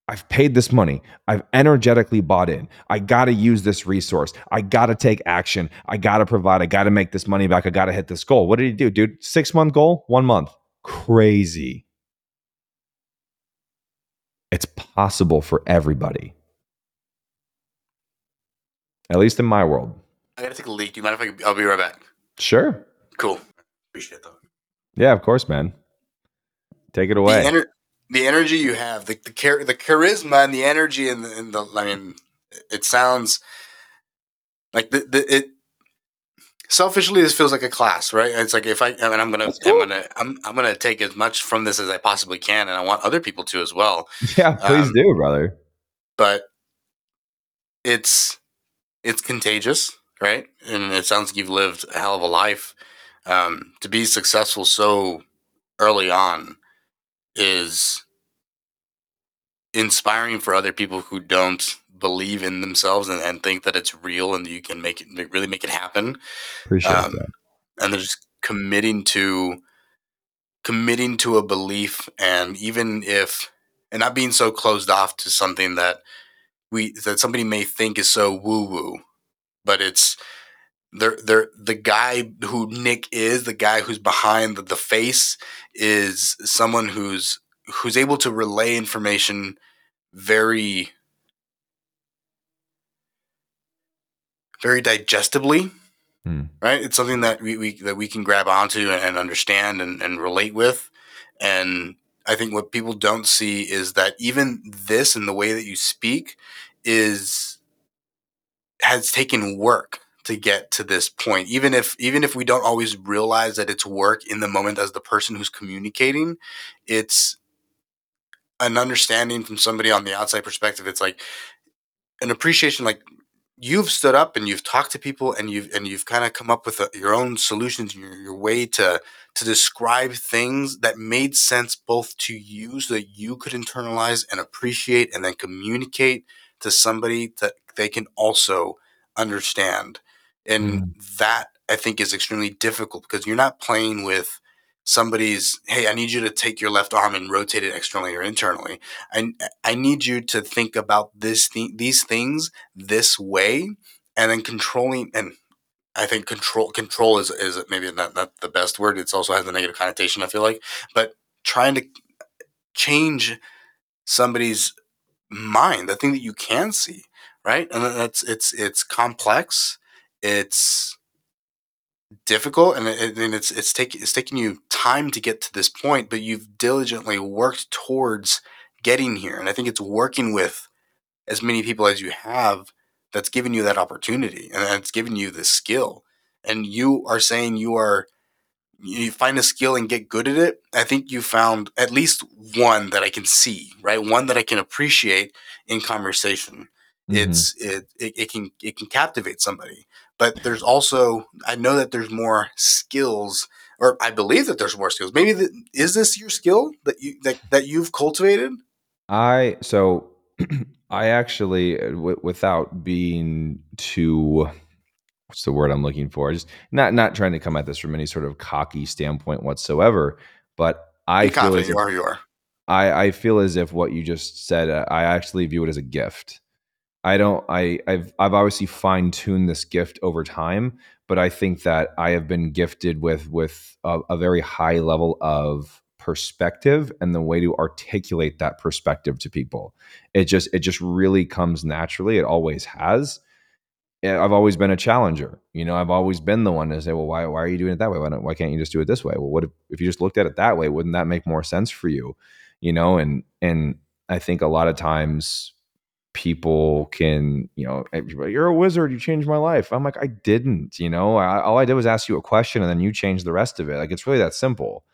I've paid this money. I've energetically bought in. I got to use this resource. I got to take action. I got to provide. I got to make this money back. I got to hit this goal. What did he do, dude? Six month goal, one month. Crazy. It's possible for everybody. At least in my world. I got to take a leak. Do you mind if I could, I'll be right back? Sure. Cool. Appreciate that. Yeah, of course, man. Take it away. The, ener- the energy you have, the the, char- the charisma and the energy and the, and the, I mean, it sounds like the, the it selfishly this feels like a class, right? It's like if I, I mean, I'm gonna, cool. I'm gonna, I'm I'm gonna take as much from this as I possibly can, and I want other people to as well. Yeah, please um, do, brother. But it's it's contagious, right? And it sounds like you've lived a hell of a life um, to be successful so early on. Is inspiring for other people who don't believe in themselves and, and think that it's real and that you can make it really make it happen. Appreciate um, that. And they're just committing to committing to a belief, and even if and not being so closed off to something that we that somebody may think is so woo-woo, but it's they're they're the guy who Nick is, the guy who's behind the, the face is someone who's who's able to relay information very very digestibly. Mm. Right? It's something that we, we that we can grab onto and understand and, and relate with. And I think what people don't see is that even this and the way that you speak is has taken work to get to this point, even if even if we don't always realize that it's work in the moment as the person who's communicating, it's an understanding from somebody on the outside perspective. It's like an appreciation, like you've stood up and you've talked to people and you've and you've kind of come up with a, your own solutions, your, your way to to describe things that made sense both to you so that you could internalize and appreciate and then communicate to somebody that they can also understand. And that I think is extremely difficult because you're not playing with somebody's, hey, I need you to take your left arm and rotate it externally or internally. I, I need you to think about this th- these things this way, and then controlling. And I think control control is, is maybe not, not the best word. It also has a negative connotation, I feel like. But trying to change somebody's mind, the thing that you can see, right? And that's it's it's complex. It's difficult, and, it, and it's it's taking it's taking you time to get to this point, but you've diligently worked towards getting here. And I think it's working with as many people as you have that's given you that opportunity, and that's given you this skill. And you are saying you are you find a skill and get good at it. I think you found at least one that I can see, right? One that I can appreciate in conversation. Mm-hmm. It's it, it it can it can captivate somebody. But there's also, I know that there's more skills, or I believe that there's more skills. Maybe the, is this your skill that you that, that you've cultivated? I so I actually, w- without being too, what's the word I'm looking for? Just not not trying to come at this from any sort of cocky standpoint whatsoever. But I feel confident, as you if, are you are. I I feel as if what you just said, I actually view it as a gift. I don't, I, I've, I've obviously fine-tuned this gift over time, but I think that I have been gifted with, with a, a very high level of perspective and the way to articulate that perspective to people. It just, it just really comes naturally. It always has. I've always been a challenger. You know, I've always been the one to say, well, why, why are you doing it that way? Why don't, why can't you just do it this way? Well, what if, if you just looked at it that way, wouldn't that make more sense for you? You know? And, and I think a lot of times, people can, you know, you're a wizard, you changed my life. I'm like, I didn't, you know, I, all I did was ask you a question and then you changed the rest of it. Like, it's really that simple.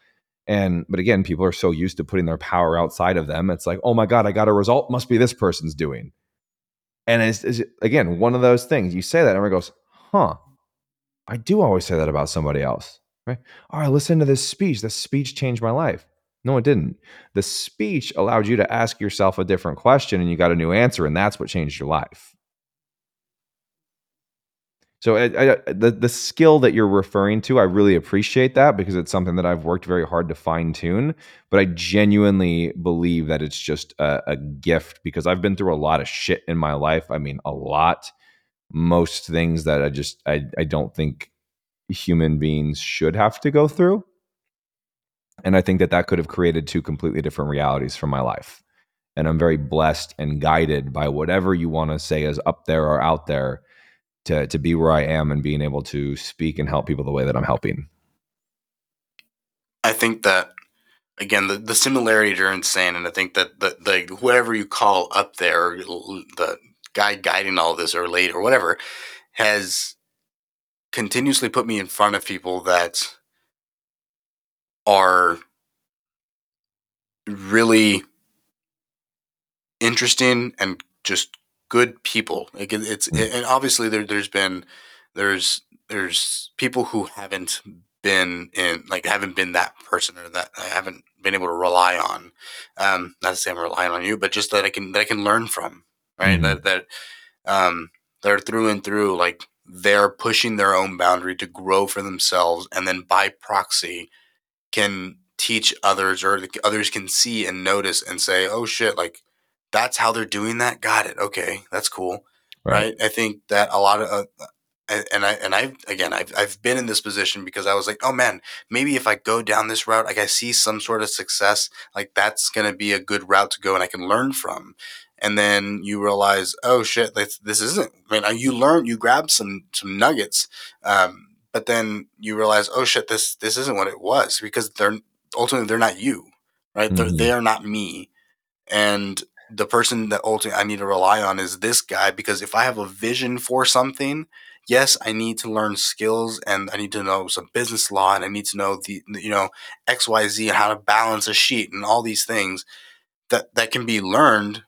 And, but again, people are so used to putting their power outside of them. It's like, oh my God, I got a result. Must be this person's doing. And it's, it's again, one of those things you say that everyone goes, huh, I do always say that about somebody else, right? Oh, I listened to this speech. This speech changed my life. No, it didn't. The speech allowed you to ask yourself a different question and you got a new answer, and that's what changed your life. So I, I, the, the skill that you're referring to, I really appreciate that because it's something that I've worked very hard to fine tune, but I genuinely believe that it's just a, a gift because I've been through a lot of shit in my life. I mean, a lot. Most things that I just, I, I don't think human beings should have to go through. And I think that that could have created two completely different realities for my life. And I'm very blessed and guided by whatever you want to say is up there or out there to, to be where I am and being able to speak and help people the way that I'm helping. I think that, again, the, the similarities are insane. And I think that the, the whoever you call up there, the guy guiding all this or late or whatever, has continuously put me in front of people that are really interesting and just good people. Like it's mm-hmm. and obviously there, there's been there's there's people who haven't been in like haven't been that person or that I haven't been able to rely on. Um, not to say I'm relying on you, but just that I can that I can learn from, right? Mm-hmm. That that um, they're through and through like they're pushing their own boundary to grow for themselves, and then by proxy can teach others, or others can see and notice and say, oh shit, like that's how they're doing that. Got it. Okay. That's cool. Right. right? I think that a lot of, uh, and I, and I, again, I've, I've been in this position because I was like, oh man, maybe if I go down this route, like I see some sort of success, like that's going to be a good route to go and I can learn from. And then you realize, oh shit, this, this isn't, I mean, you learn, you grab some, some nuggets, um, but then you realize, oh shit, this this isn't what it was because they're ultimately they're not you, right? Mm-hmm. They are not me, and the person that ultimately I need to rely on is this guy because if I have a vision for something, yes, I need to learn skills and I need to know some business law and I need to know the you know X Y Z and how to balance a sheet and all these things that that can be learned,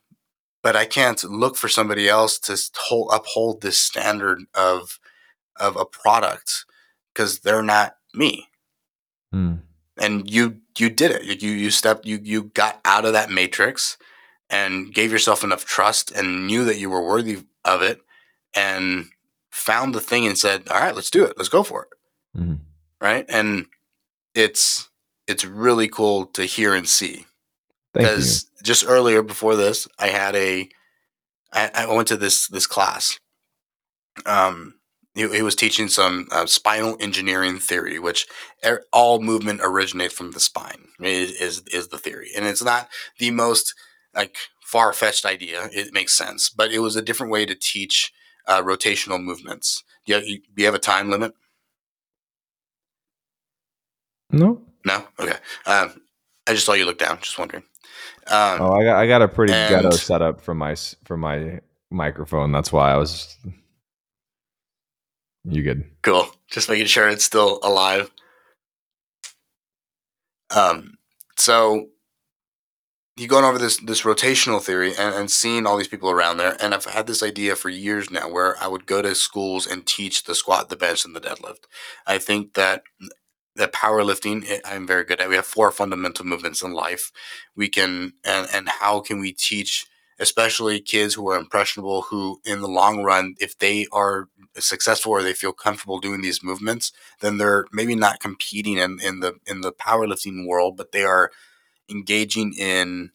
but I can't look for somebody else to hold, uphold this standard of of a product. Because they're not me, mm. and you you did it. You you stepped. You you got out of that matrix, and gave yourself enough trust, and knew that you were worthy of it, and found the thing and said, "All right, let's do it. Let's go for it." Mm. Right, and it's it's really cool to hear and see. Because just earlier before this, I had a I, I went to this this class. Um. He, he was teaching some uh, spinal engineering theory, which er, all movement originates from the spine. I mean, is is the theory, and it's not the most like far fetched idea. It makes sense, but it was a different way to teach uh, rotational movements. Do you, you, do you have a time limit? No, no. Okay, um, I just saw you look down. Just wondering. Um, oh, I got I got a pretty and, ghetto setup for my for my microphone. That's why I was. Just... You good? Cool. Just making sure it's still alive. Um. So you going over this this rotational theory and, and seeing all these people around there, and I've had this idea for years now, where I would go to schools and teach the squat, the bench, and the deadlift. I think that that powerlifting, it, I'm very good at. We have four fundamental movements in life. We can and and how can we teach? Especially kids who are impressionable, who in the long run, if they are successful or they feel comfortable doing these movements, then they're maybe not competing in, in the in the powerlifting world, but they are engaging in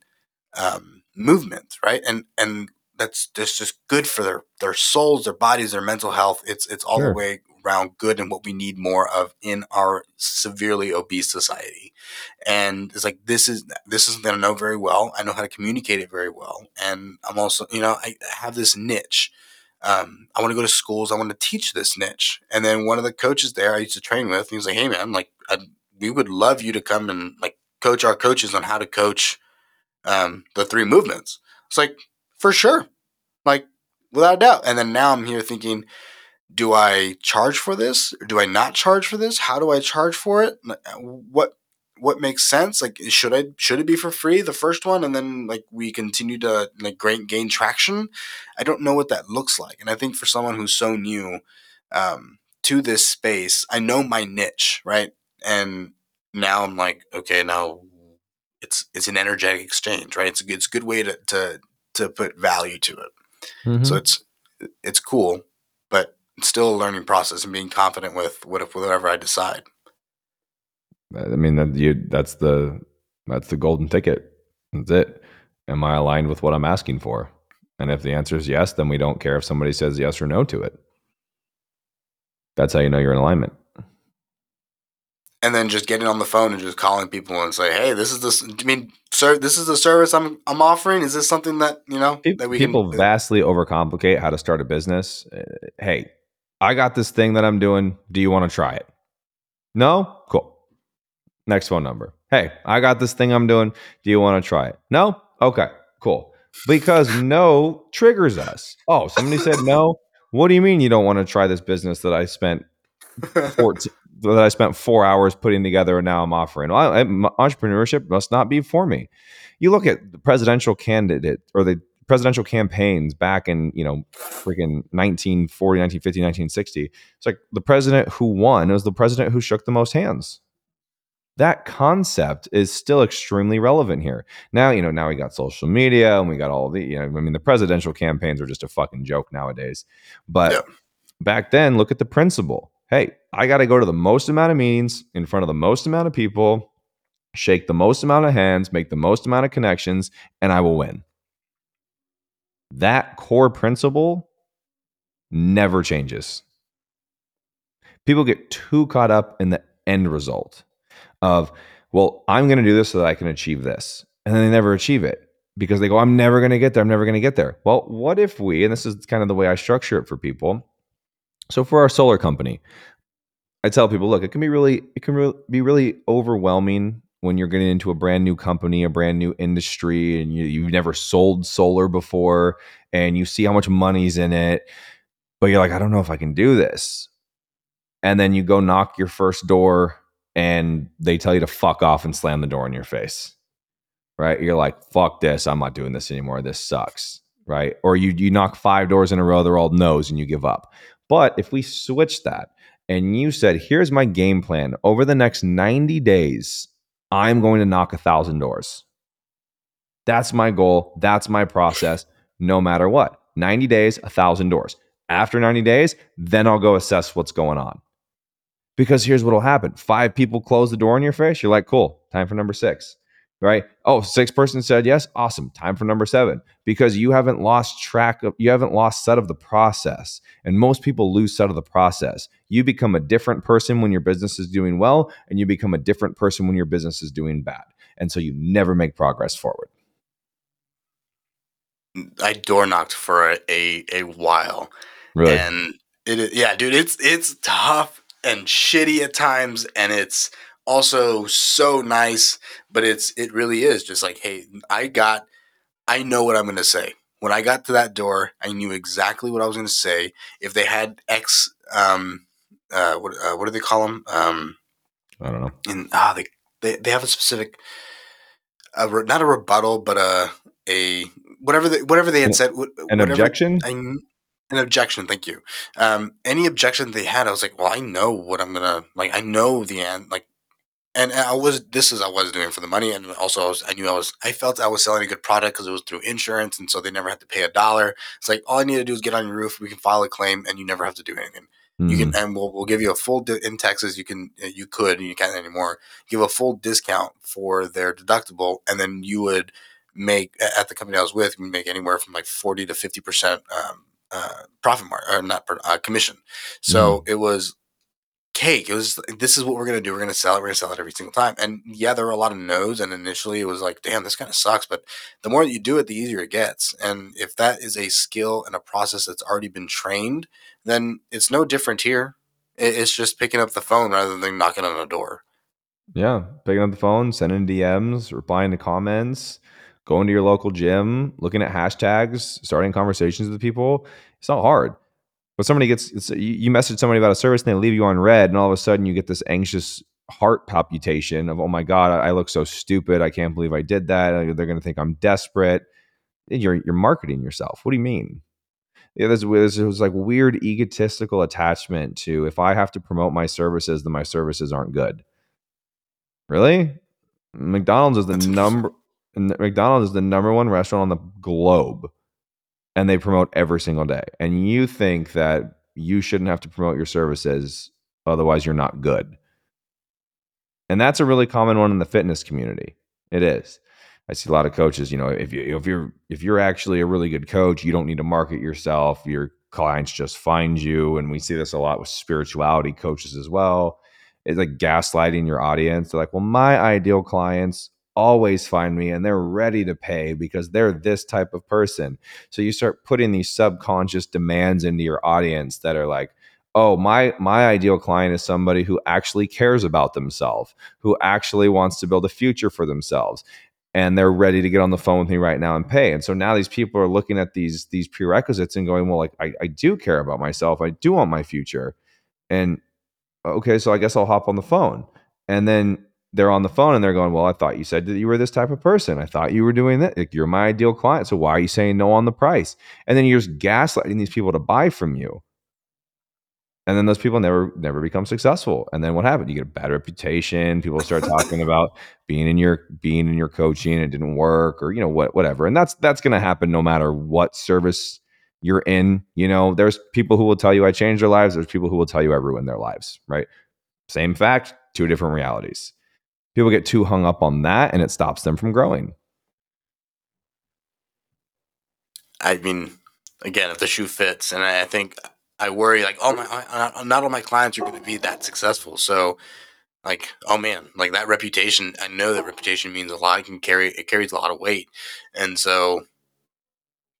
um, movement, right? And and that's, that's just good for their, their souls, their bodies, their mental health. It's it's all sure. the way around good and what we need more of in our severely obese society. And it's like, this is, this is something I know very well. I know how to communicate it very well. And I'm also, you know, I have this niche. Um, I want to go to schools. I want to teach this niche. And then one of the coaches there I used to train with, he was like, hey man, like I, we would love you to come and like coach our coaches on how to coach um, the three movements. It's like, for sure. like without a doubt. And then now I'm here thinking, do I charge for this? Or do I not charge for this? How do I charge for it? What what makes sense? Like, should I should it be for free, the first one, and then like we continue to like gain, gain traction? I don't know what that looks like. And I think for someone who's so new um, to this space, I know my niche, right? And now I'm like, okay, now it's it's an energetic exchange, right? It's a, it's a good way to to to put value to it. Mm-hmm. So it's it's cool, but it's still a learning process and being confident with what if whatever I decide. I mean, that you that's the that's the golden ticket. That's it. Am I aligned with what I'm asking for? And if the answer is yes, then we don't care if somebody says yes or no to it. That's how you know you're in alignment. And then just getting on the phone and just calling people and say, "Hey, this is this. I mean, sir, this is the service I'm I'm offering. Is this something that you know that we people can, vastly overcomplicate how to start a business? Uh, hey, I got this thing that I'm doing. Do you want to try it? No, cool. Next phone number. Hey, I got this thing I'm doing. Do you want to try it? No, okay, cool. Because no triggers us. Oh, somebody said no. What do you mean you don't want to try this business that I spent fourteen that I spent four hours putting together and now I'm offering. Well, I, I, entrepreneurship must not be for me. You look at the presidential candidate or the presidential campaigns back in, you know, freaking nineteen forty, nineteen fifty, nineteen sixty. It's like the president who won was the president who shook the most hands. That concept is still extremely relevant here. Now, you know, now we got social media and we got all the, you know, I mean, the presidential campaigns are just a fucking joke nowadays. But yeah. Back then, look at the principle. Hey, I got to go to the most amount of meetings in front of the most amount of people, shake the most amount of hands, make the most amount of connections, and I will win. That core principle never changes. People get too caught up in the end result of, well, I'm going to do this so that I can achieve this. And then they never achieve it because they go, I'm never going to get there. I'm never going to get there. Well, what if we, and this is kind of the way I structure it for people. So for our solar company, I tell people, look, it can be really, it can re- be really overwhelming when you're getting into a brand new company, a brand new industry, and you, you've never sold solar before, and you see how much money's in it, but you're like, I don't know if I can do this. And then you go knock your first door, and they tell you to fuck off and slam the door in your face, right? You're like, fuck this, I'm not doing this anymore. This sucks, right? Or you you knock five doors in a row, they're all no's, and you give up. But if we switch that and you said, here's my game plan. Over the next ninety days, I'm going to knock a thousand doors. That's my goal. That's my process. No matter what, ninety days, a thousand doors. After ninety days, then I'll go assess what's going on. Because here's what will happen. Five people close the door in your face. You're like, cool, time for number six, right? Oh, six person said yes. Awesome. Time for number seven, because you haven't lost track of, you haven't lost sight of the process. And most people lose sight of the process. You become a different person when your business is doing well, and you become a different person when your business is doing bad. And so you never make progress forward. I door knocked for a, a, a while. Really? And it, yeah, dude, it's, it's tough and shitty at times. And it's also so nice, but it's it really is just like, hey, I got, I know what I'm going to say. When I got to that door, I knew exactly what I was going to say. If they had X, um, uh, what uh, what do they call them? Um, I don't know. And ah, they they they have a specific, a re, not a rebuttal, but a a whatever they, whatever they had said. An objection. I, An objection, thank you. Um, any objection they had, I was like, well, I know what I'm gonna like. I know the end, like. And I was, this is, I was doing for the money. And also I was, I knew I was, I felt I was selling a good product because it was through insurance. And so they never had to pay a dollar. It's like, all I need to do is get on your roof. We can file a claim and you never have to do anything. Mm-hmm. You can, and we'll, we'll give you a full di- in Texas. You can, you could, and you can't anymore, give a full discount for their deductible. And then you would make at the company I was with, you make anywhere from like forty to fifty percent, um, uh, profit mark or not, uh, commission. So mm-hmm. It was cake. It was, this is what we're going to do. We're going to sell it. We're going to sell it every single time. And yeah, there were a lot of no's. And initially it was like, damn, this kind of sucks. But the more that you do it, the easier it gets. And if that is a skill and a process that's already been trained, then it's no different here. It's just picking up the phone rather than knocking on a door. Yeah. Picking up the phone, sending D Ms, replying to comments, going to your local gym, looking at hashtags, starting conversations with people. It's not hard. But somebody gets, it's, you message somebody about a service and they leave you on red, and all of a sudden you get this anxious heart palpitation of, oh my God, I look so stupid. I can't believe I did that. They're going to think I'm desperate. You're, you're marketing yourself. What do you mean? Yeah, there's, there's, there's like weird egotistical attachment to, if I have to promote my services, then my services aren't good. Really? McDonald's is the That's number McDonald's is the number one restaurant on the globe, and they promote every single day. And you think that you shouldn't have to promote your services, otherwise you're not good. And that's a really common one in the fitness community. It is. I see a lot of coaches, you know, if you if you're if you're actually a really good coach, you don't need to market yourself. Your clients just find you. And we see this a lot with spirituality coaches as well. It's like gaslighting your audience. They're like, well, my ideal clients always find me and they're ready to pay because they're this type of person. So you start putting these subconscious demands into your audience that are like, oh, my my ideal client is somebody who actually cares about themselves, who actually wants to build a future for themselves. And they're ready to get on the phone with me right now and pay. And so now these people are looking at these these prerequisites and going, well, like I, I do care about myself. I do want my future. And okay, so I guess I'll hop on the phone. And then they're on the phone and they're going, well, I thought you said that you were this type of person. I thought you were doing that. Like, you're my ideal client. So why are you saying no on the price? And then you're just gaslighting these people to buy from you. And then those people never never become successful. And then what happened? You get a bad reputation. People start talking about being in your being in your coaching. It didn't work, or you know what, whatever. And that's that's going to happen no matter what service you're in. You know, there's people who will tell you I changed their lives. There's people who will tell you I ruined their lives. Right? Same fact, two different realities. People get too hung up on that, and it stops them from growing. I mean, again, if the shoe fits, and I, I think. I worry, like, oh my, not all my clients are going to be that successful. So, like, oh man, like that reputation. I know that reputation means a lot. It can carry, it carries a lot of weight. And so,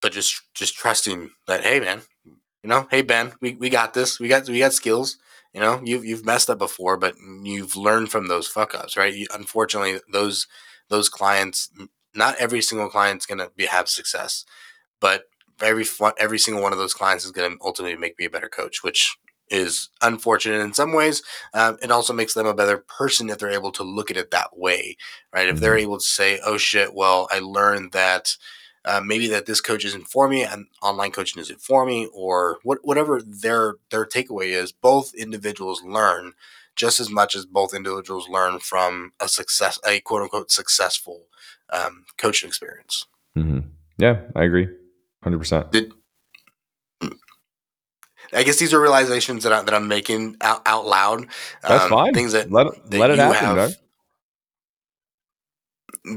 but just, just trusting that, hey man, you know, hey Ben, we, we got this. We got, we got skills. You know, you've you've messed up before, but you've learned from those fuck ups, right? You, unfortunately, those those clients, not every single client's going to be have success, but Every every single one of those clients is going to ultimately make me a better coach, which is unfortunate in some ways. Um, it also makes them a better person if they're able to look at it that way, right? Mm-hmm. If they're able to say, "Oh shit, well, I learned that uh, maybe that this coach isn't for me, and online coaching isn't for me," or what, whatever their their takeaway is. Both individuals learn just as much as both individuals learn from a success, a quote unquote successful um, coaching experience. Mm-hmm. Yeah, I agree. one hundred percent. Did, I guess these are realizations that, I, that I'm making out, out loud. That's um, fine. Things that, let, that let it happen, have,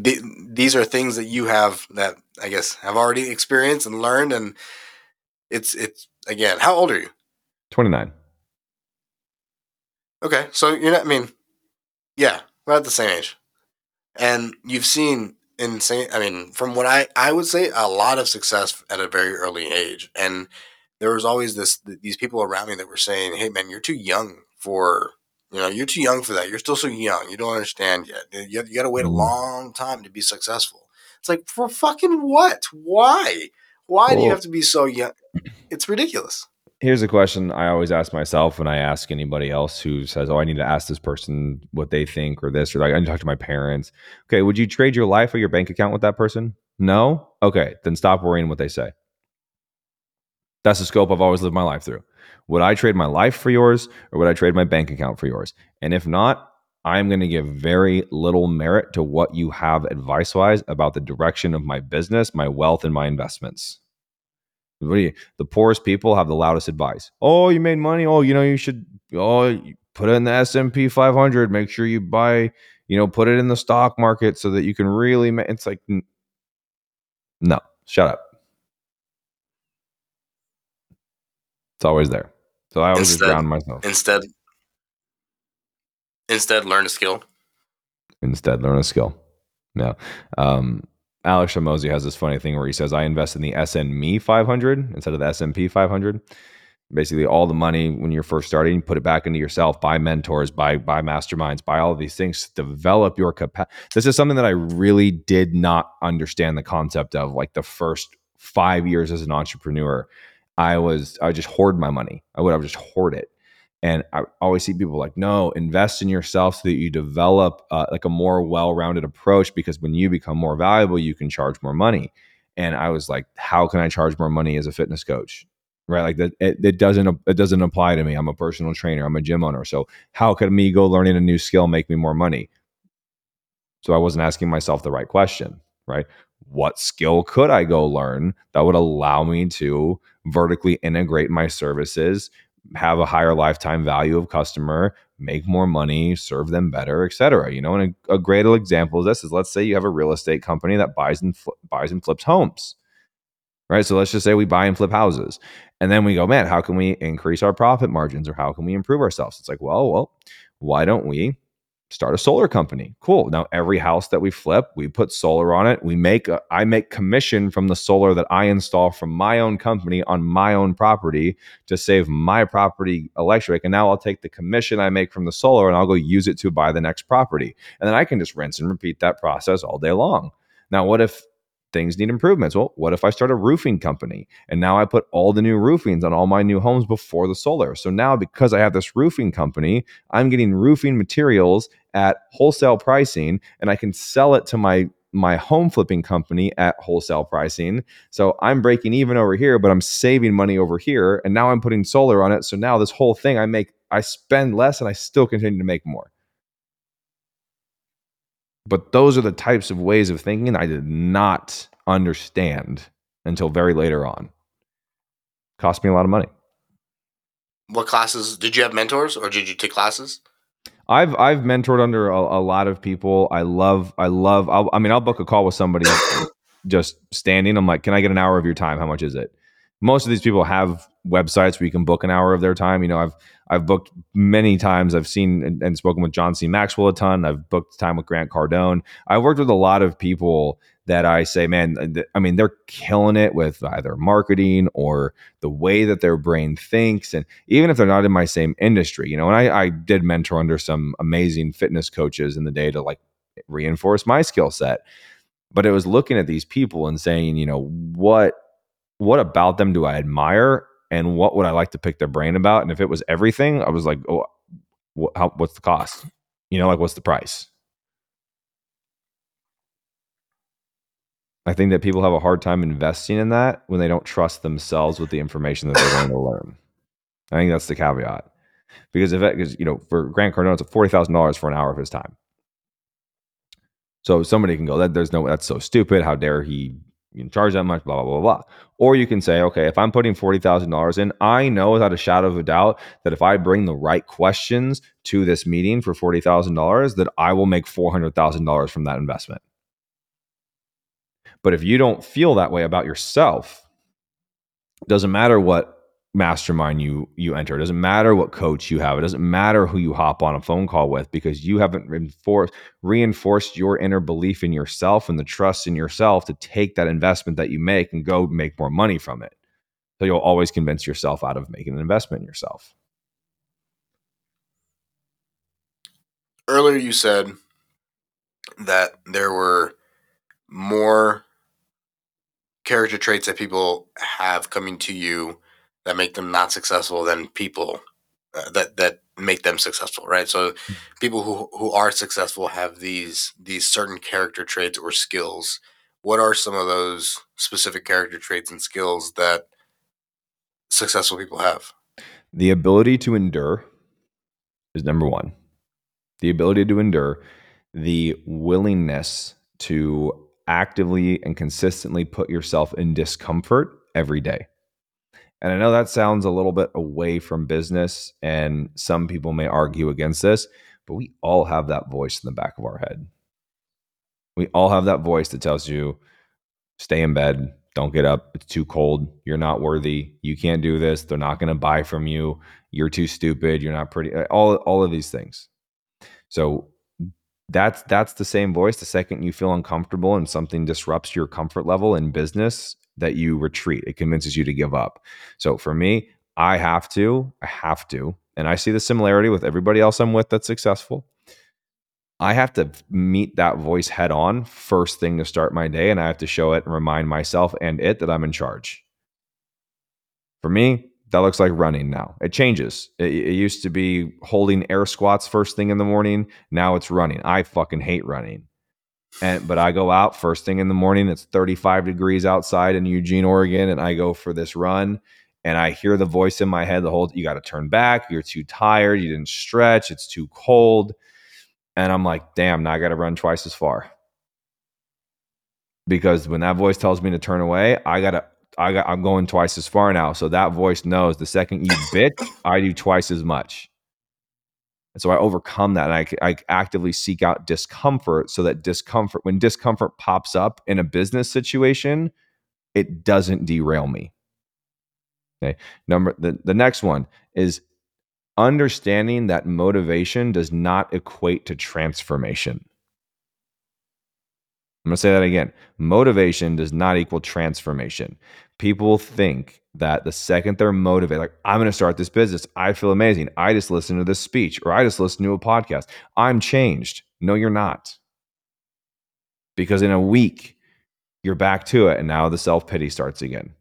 th- These are things that you have that I guess have already experienced and learned. And it's, it's again, how old are you? twenty-nine. Okay. So you're not, I mean, yeah, we're at the same age. And you've seen insane. I mean, from what I, I would say, a lot of success at a very early age. And there was always this, these people around me that were saying, hey man, you're too young for, you know, you're too young for that. You're still so young. You don't understand yet. You, you got to wait a long time to be successful. It's like, for fucking what? Why? Why well, do you have to be so young? It's ridiculous. Here's a question I always ask myself when I ask anybody else who says, oh, I need to ask this person what they think or this, or like, I need to talk to my parents. Okay. Would you trade your life or your bank account with that person? No. Okay. Then stop worrying what they say. That's the scope I've always lived my life through. Would I trade my life for yours, or would I trade my bank account for yours? And if not, I'm going to give very little merit to what you have advice-wise about the direction of my business, my wealth, and my investments. What do you, the poorest people have the loudest advice. Oh, you made money. Oh, you know, you should oh, you put it in the S and P five hundred. Make sure you buy, you know, put it in the stock market so that you can really, ma-. It's like, no, shut up. It's always there. So I always instead, just drown myself. Instead, instead, learn a skill. Instead, learn a skill. No. Um, Alex Amozzi has this funny thing where he says, I invest in the S M E five hundred instead of the S and P five hundred. basically all the money when you're first starting, put it back into yourself, buy mentors, buy, buy masterminds, buy all of these things, develop your capacity. This is something that I really did not understand the concept of. Like the first five years as an entrepreneur, I was, I would just hoard my money. I would, I would just hoard it. And I always see people like, no, invest in yourself so that you develop uh, like a more well-rounded approach, because when you become more valuable, you can charge more money. And I was like, how can I charge more money as a fitness coach? Right? Like that, it, it doesn't, it doesn't apply to me. I'm a personal trainer. I'm a gym owner. So how could me go learning a new skill make me more money? So I wasn't asking myself the right question, right? What skill could I go learn that would allow me to vertically integrate my services, have a higher lifetime value of customer, make more money, serve them better, et cetera. You know, and a, a great example of this is, let's say you have a real estate company that buys and fl- buys and flips homes, right? So let's just say we buy and flip houses, and then we go, man, how can we increase our profit margins, or how can we improve ourselves? It's like, well, well, why don't we start a solar company? Cool. Now every house that we flip, we put solar on it. We make, a, I make commission from the solar that I install from my own company on my own property to save my property electric. And now I'll take the commission I make from the solar and I'll go use it to buy the next property. And then I can just rinse and repeat that process all day long. Now, what if things need improvements? Well, what if I start a roofing company and now I put all the new roofings on all my new homes before the solar? So now, because I have this roofing company, I'm getting roofing materials at wholesale pricing, and I can sell it to my my home flipping company at wholesale pricing. So I'm breaking even over here, but I'm saving money over here, and now I'm putting solar on it. So now this whole thing, I make, I spend less and I still continue to make more. But those are the types of ways of thinking I did not understand until very later on. Cost me a lot of money. What classes? Did you have mentors or did you take classes? I've I've mentored under a, a lot of people. I love, I love, I'll, I mean, I'll book a call with somebody just standing. I'm like, can I get an hour of your time? How much is it? Most of these people have websites where you can book an hour of their time. You know, I've I've booked many times. I've seen and, and spoken with John C. Maxwell a ton. I've booked time with Grant Cardone. I've worked with a lot of people that I say, man, th- I mean, they're killing it with either marketing or the way that their brain thinks. And even if they're not in my same industry, you know, and I, I did mentor under some amazing fitness coaches in the day to like reinforce my skill set. But it was looking at these people and saying, you know, what what about them do I admire, and what would I like to pick their brain about? And if it was everything, I was like, oh, wh- how, what's the cost? You know, like, what's the price? I think that people have a hard time investing in that when they don't trust themselves with the information that they're going to learn. I think that's the caveat. Because if it, because, you know, for Grant Cardone, it's forty thousand dollars for an hour of his time. So somebody can go, that there's no, that's so stupid. How dare he? You can charge that much, blah, blah, blah, blah. Or you can say, okay, if I'm putting forty thousand dollars in, I know without a shadow of a doubt that if I bring the right questions to this meeting for forty thousand dollars, that I will make four hundred thousand dollars from that investment. But if you don't feel that way about yourself, it doesn't matter what mastermind you you enter. It doesn't matter what coach you have. It doesn't matter who you hop on a phone call with, because you haven't reinforced reinforced your inner belief in yourself and the trust in yourself to take that investment that you make and go make more money from it. So you'll always convince yourself out of making an investment in yourself. Earlier you said that there were more character traits that people have coming to you that make them not successful than people uh, that that make them successful, right? So people who, who are successful have these these certain character traits or skills. What are some of those specific character traits and skills that successful people have? The ability to endure is number one. The ability to endure, the willingness to actively and consistently put yourself in discomfort every day. And I know that sounds a little bit away from business, and some people may argue against this, but we all have that voice in the back of our head. We all have that voice that tells you, stay in bed, don't get up, it's too cold, you're not worthy, you can't do this, they're not going to buy from you, you're too stupid, you're not pretty, all, all of these things. So that's, that's the same voice. The second you feel uncomfortable and something disrupts your comfort level in business, that you retreat. It convinces you to give up. So for me, I have to, I have to, and I see the similarity with everybody else I'm with that's successful. I have to meet that voice head on first thing to start my day, and I have to show it and remind myself and it that I'm in charge. For me, that looks like running now. It changes. It, it used to be holding air squats first thing in the morning. Now it's running. I fucking hate running. And but I go out first thing in the morning. It's thirty-five degrees outside in Eugene, Oregon, and I go for this run. And I hear the voice in my head the whole, you got to turn back. You're too tired. You didn't stretch. It's too cold. And I'm like, damn, now I got to run twice as far. Because when that voice tells me to turn away, I got to, I got, I'm going twice as far now. So that voice knows the second you bitch, I do twice as much. And so I overcome that. And I, I actively seek out discomfort so that discomfort, when discomfort pops up in a business situation, it doesn't derail me. Okay. Number, the, the next one is understanding that motivation does not equate to transformation. I'm going to say that again. Motivation does not equal transformation. People think that the second they're motivated, like, I'm going to start this business. I feel amazing. I just listened to this speech, or I just listened to a podcast. I'm changed. No, you're not. Because in a week, you're back to it. And now the self-pity starts again.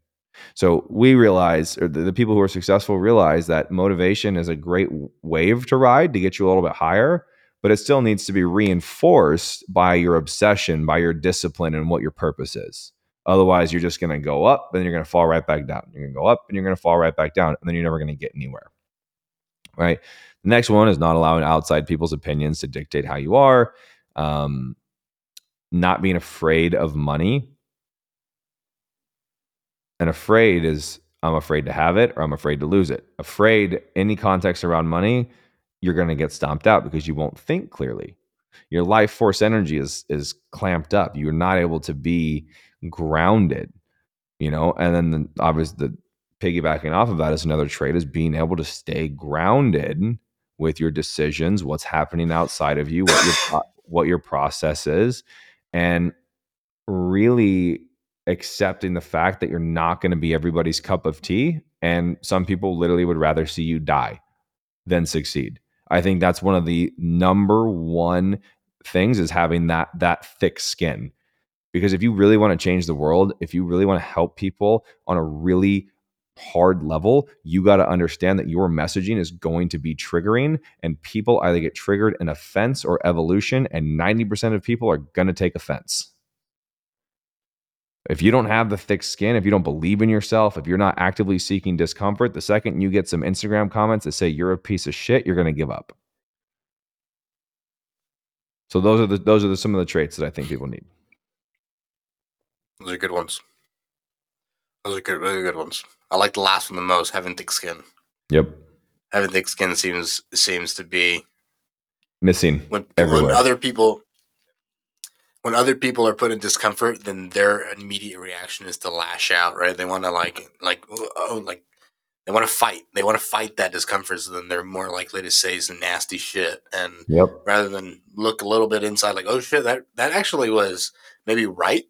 So we realize, or the people who are successful realize, that motivation is a great wave to ride to get you a little bit higher, but it still needs to be reinforced by your obsession, by your discipline, and what your purpose is. Otherwise, you're just going to go up and you're going to fall right back down. You're going to go up and you're going to fall right back down, and then you're never going to get anywhere. Right? The next one is not allowing outside people's opinions to dictate how you are. Um, not being afraid of money. And afraid is, I'm afraid to have it, or I'm afraid to lose it. Afraid, any context around money, you're going to get stomped out because you won't think clearly. Your life force energy is is clamped up. You're not able to be grounded, you know? And then the, obviously the piggybacking off of that is another trait, is being able to stay grounded with your decisions, what's happening outside of you, what your, what your process is, and really accepting the fact that you're not going to be everybody's cup of tea, and some people literally would rather see you die than succeed. I think that's one of the number one things, is having that that thick skin. Because if you really want to change the world, if you really want to help people on a really hard level, you got to understand that your messaging is going to be triggering, and people either get triggered in offense or evolution, and ninety percent of people are going to take offense. If you don't have the thick skin, if you don't believe in yourself, if you're not actively seeking discomfort, the second you get some Instagram comments that say you're a piece of shit, you're going to give up. So those are the, those are the, some of the traits that I think people need. Those are good ones. Those are good, really good ones. I like the last one the most, having thick skin. Yep. Having thick skin seems seems to be missing when, everywhere. When other people. When other people are put in discomfort, then their immediate reaction is to lash out, right? They want to like, like, oh, like, they want to fight. They want to fight that discomfort, so then they're more likely to say some nasty shit. And yep. Rather than look a little bit inside, like, oh shit, that that actually was maybe right,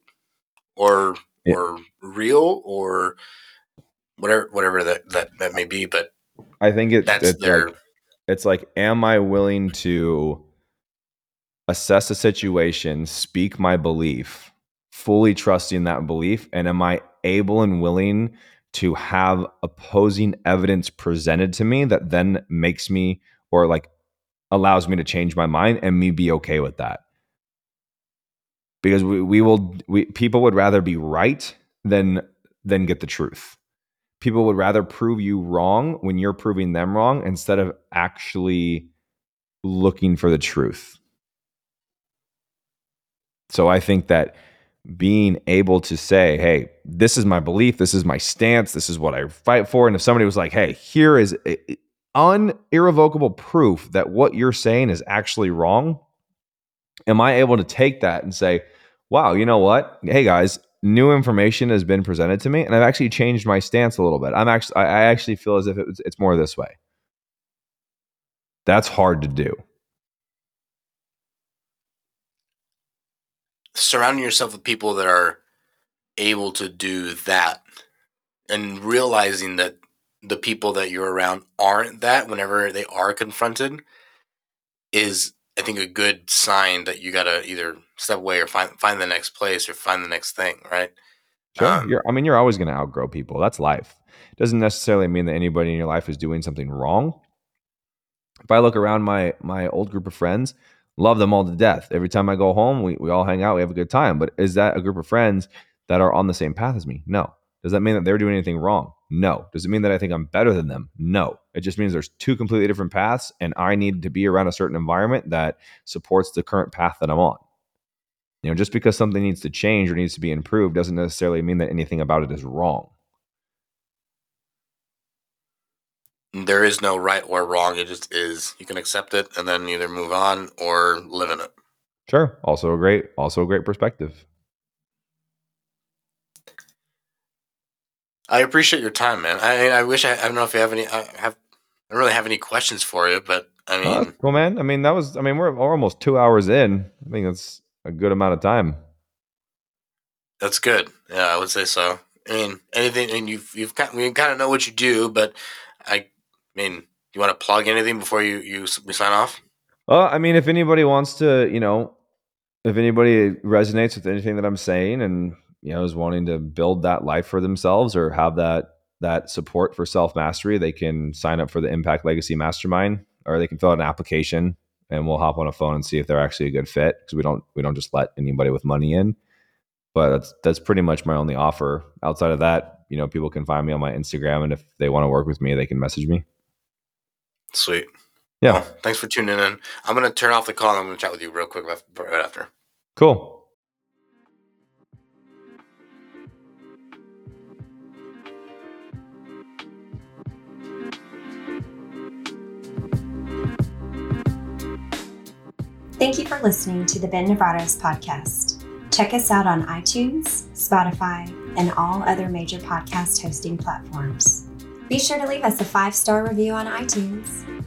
or yeah. or real, or whatever whatever that, that, that may be. But I think it, that's it's their. Like, it's like, am I willing to assess a situation, speak my belief, fully trusting that belief, and am I able and willing to have opposing evidence presented to me that then makes me, or like allows me to change my mind, and me be okay with that? Because we, we will, we, people would rather be right than than get the truth. People would rather prove you wrong when you're proving them wrong, instead of actually looking for the truth. So I think that being able to say, hey, this is my belief, this is my stance, this is what I fight for. And if somebody was like, hey, here is unirrevocable proof that what you're saying is actually wrong, am I able to take that and say, wow, you know what? Hey guys, new information has been presented to me, and I've actually changed my stance a little bit. I'm actually, I actually feel as if it was, it's more this way. That's hard to do. Surrounding yourself with people that are able to do that, and realizing that the people that you're around aren't that whenever they are confronted is, I think, a good sign that you got to either step away or find find the next place or find the next thing, right? Sure. Um, you're, I mean, you're always going to outgrow people. That's life. It doesn't necessarily mean that anybody in your life is doing something wrong. If I look around my my old group of friends, love them all to death. Every time I go home, we, we all hang out. We have a good time. But is that a group of friends that are on the same path as me? No. Does that mean that they're doing anything wrong? No. Does it mean that I think I'm better than them? No. It just means there's two completely different paths, and I need to be around a certain environment that supports the current path that I'm on. You know, just because something needs to change or needs to be improved doesn't necessarily mean that anything about it is wrong. There is no right or wrong. It just is. You can accept it and then either move on or live in it. Sure. Also a great, also a great perspective. I appreciate your time, man. I I wish I, I don't know if you have any. I have I don't really have any questions for you, but I mean, oh, cool, man. I mean, that was. I mean, we're, we're almost two hours in. I think that's a good amount of time. That's good. Yeah, I would say so. I mean, anything, and you've you've kind we kind of know what you do, but I mean, do you want to plug anything before you you we sign off? Well, I mean, if anybody wants to, you know, if anybody resonates with anything that I'm saying and, you know, is wanting to build that life for themselves or have that that support for self-mastery, they can sign up for the Impact Legacy Mastermind, or they can fill out an application and we'll hop on a phone and see if they're actually a good fit, because we don't we don't just let anybody with money in. But that's that's pretty much my only offer. Outside of that, you know, people can find me on my Instagram, and if they want to work with me, they can message me. Sweet. Yeah. Well, thanks for tuning in. I'm going to turn off the call and I'm going to chat with you real quick right after. Cool. Thank you for listening to the Ben Nevares podcast. Check us out on iTunes, Spotify, and all other major podcast hosting platforms. Be sure to leave us a five-star review on iTunes.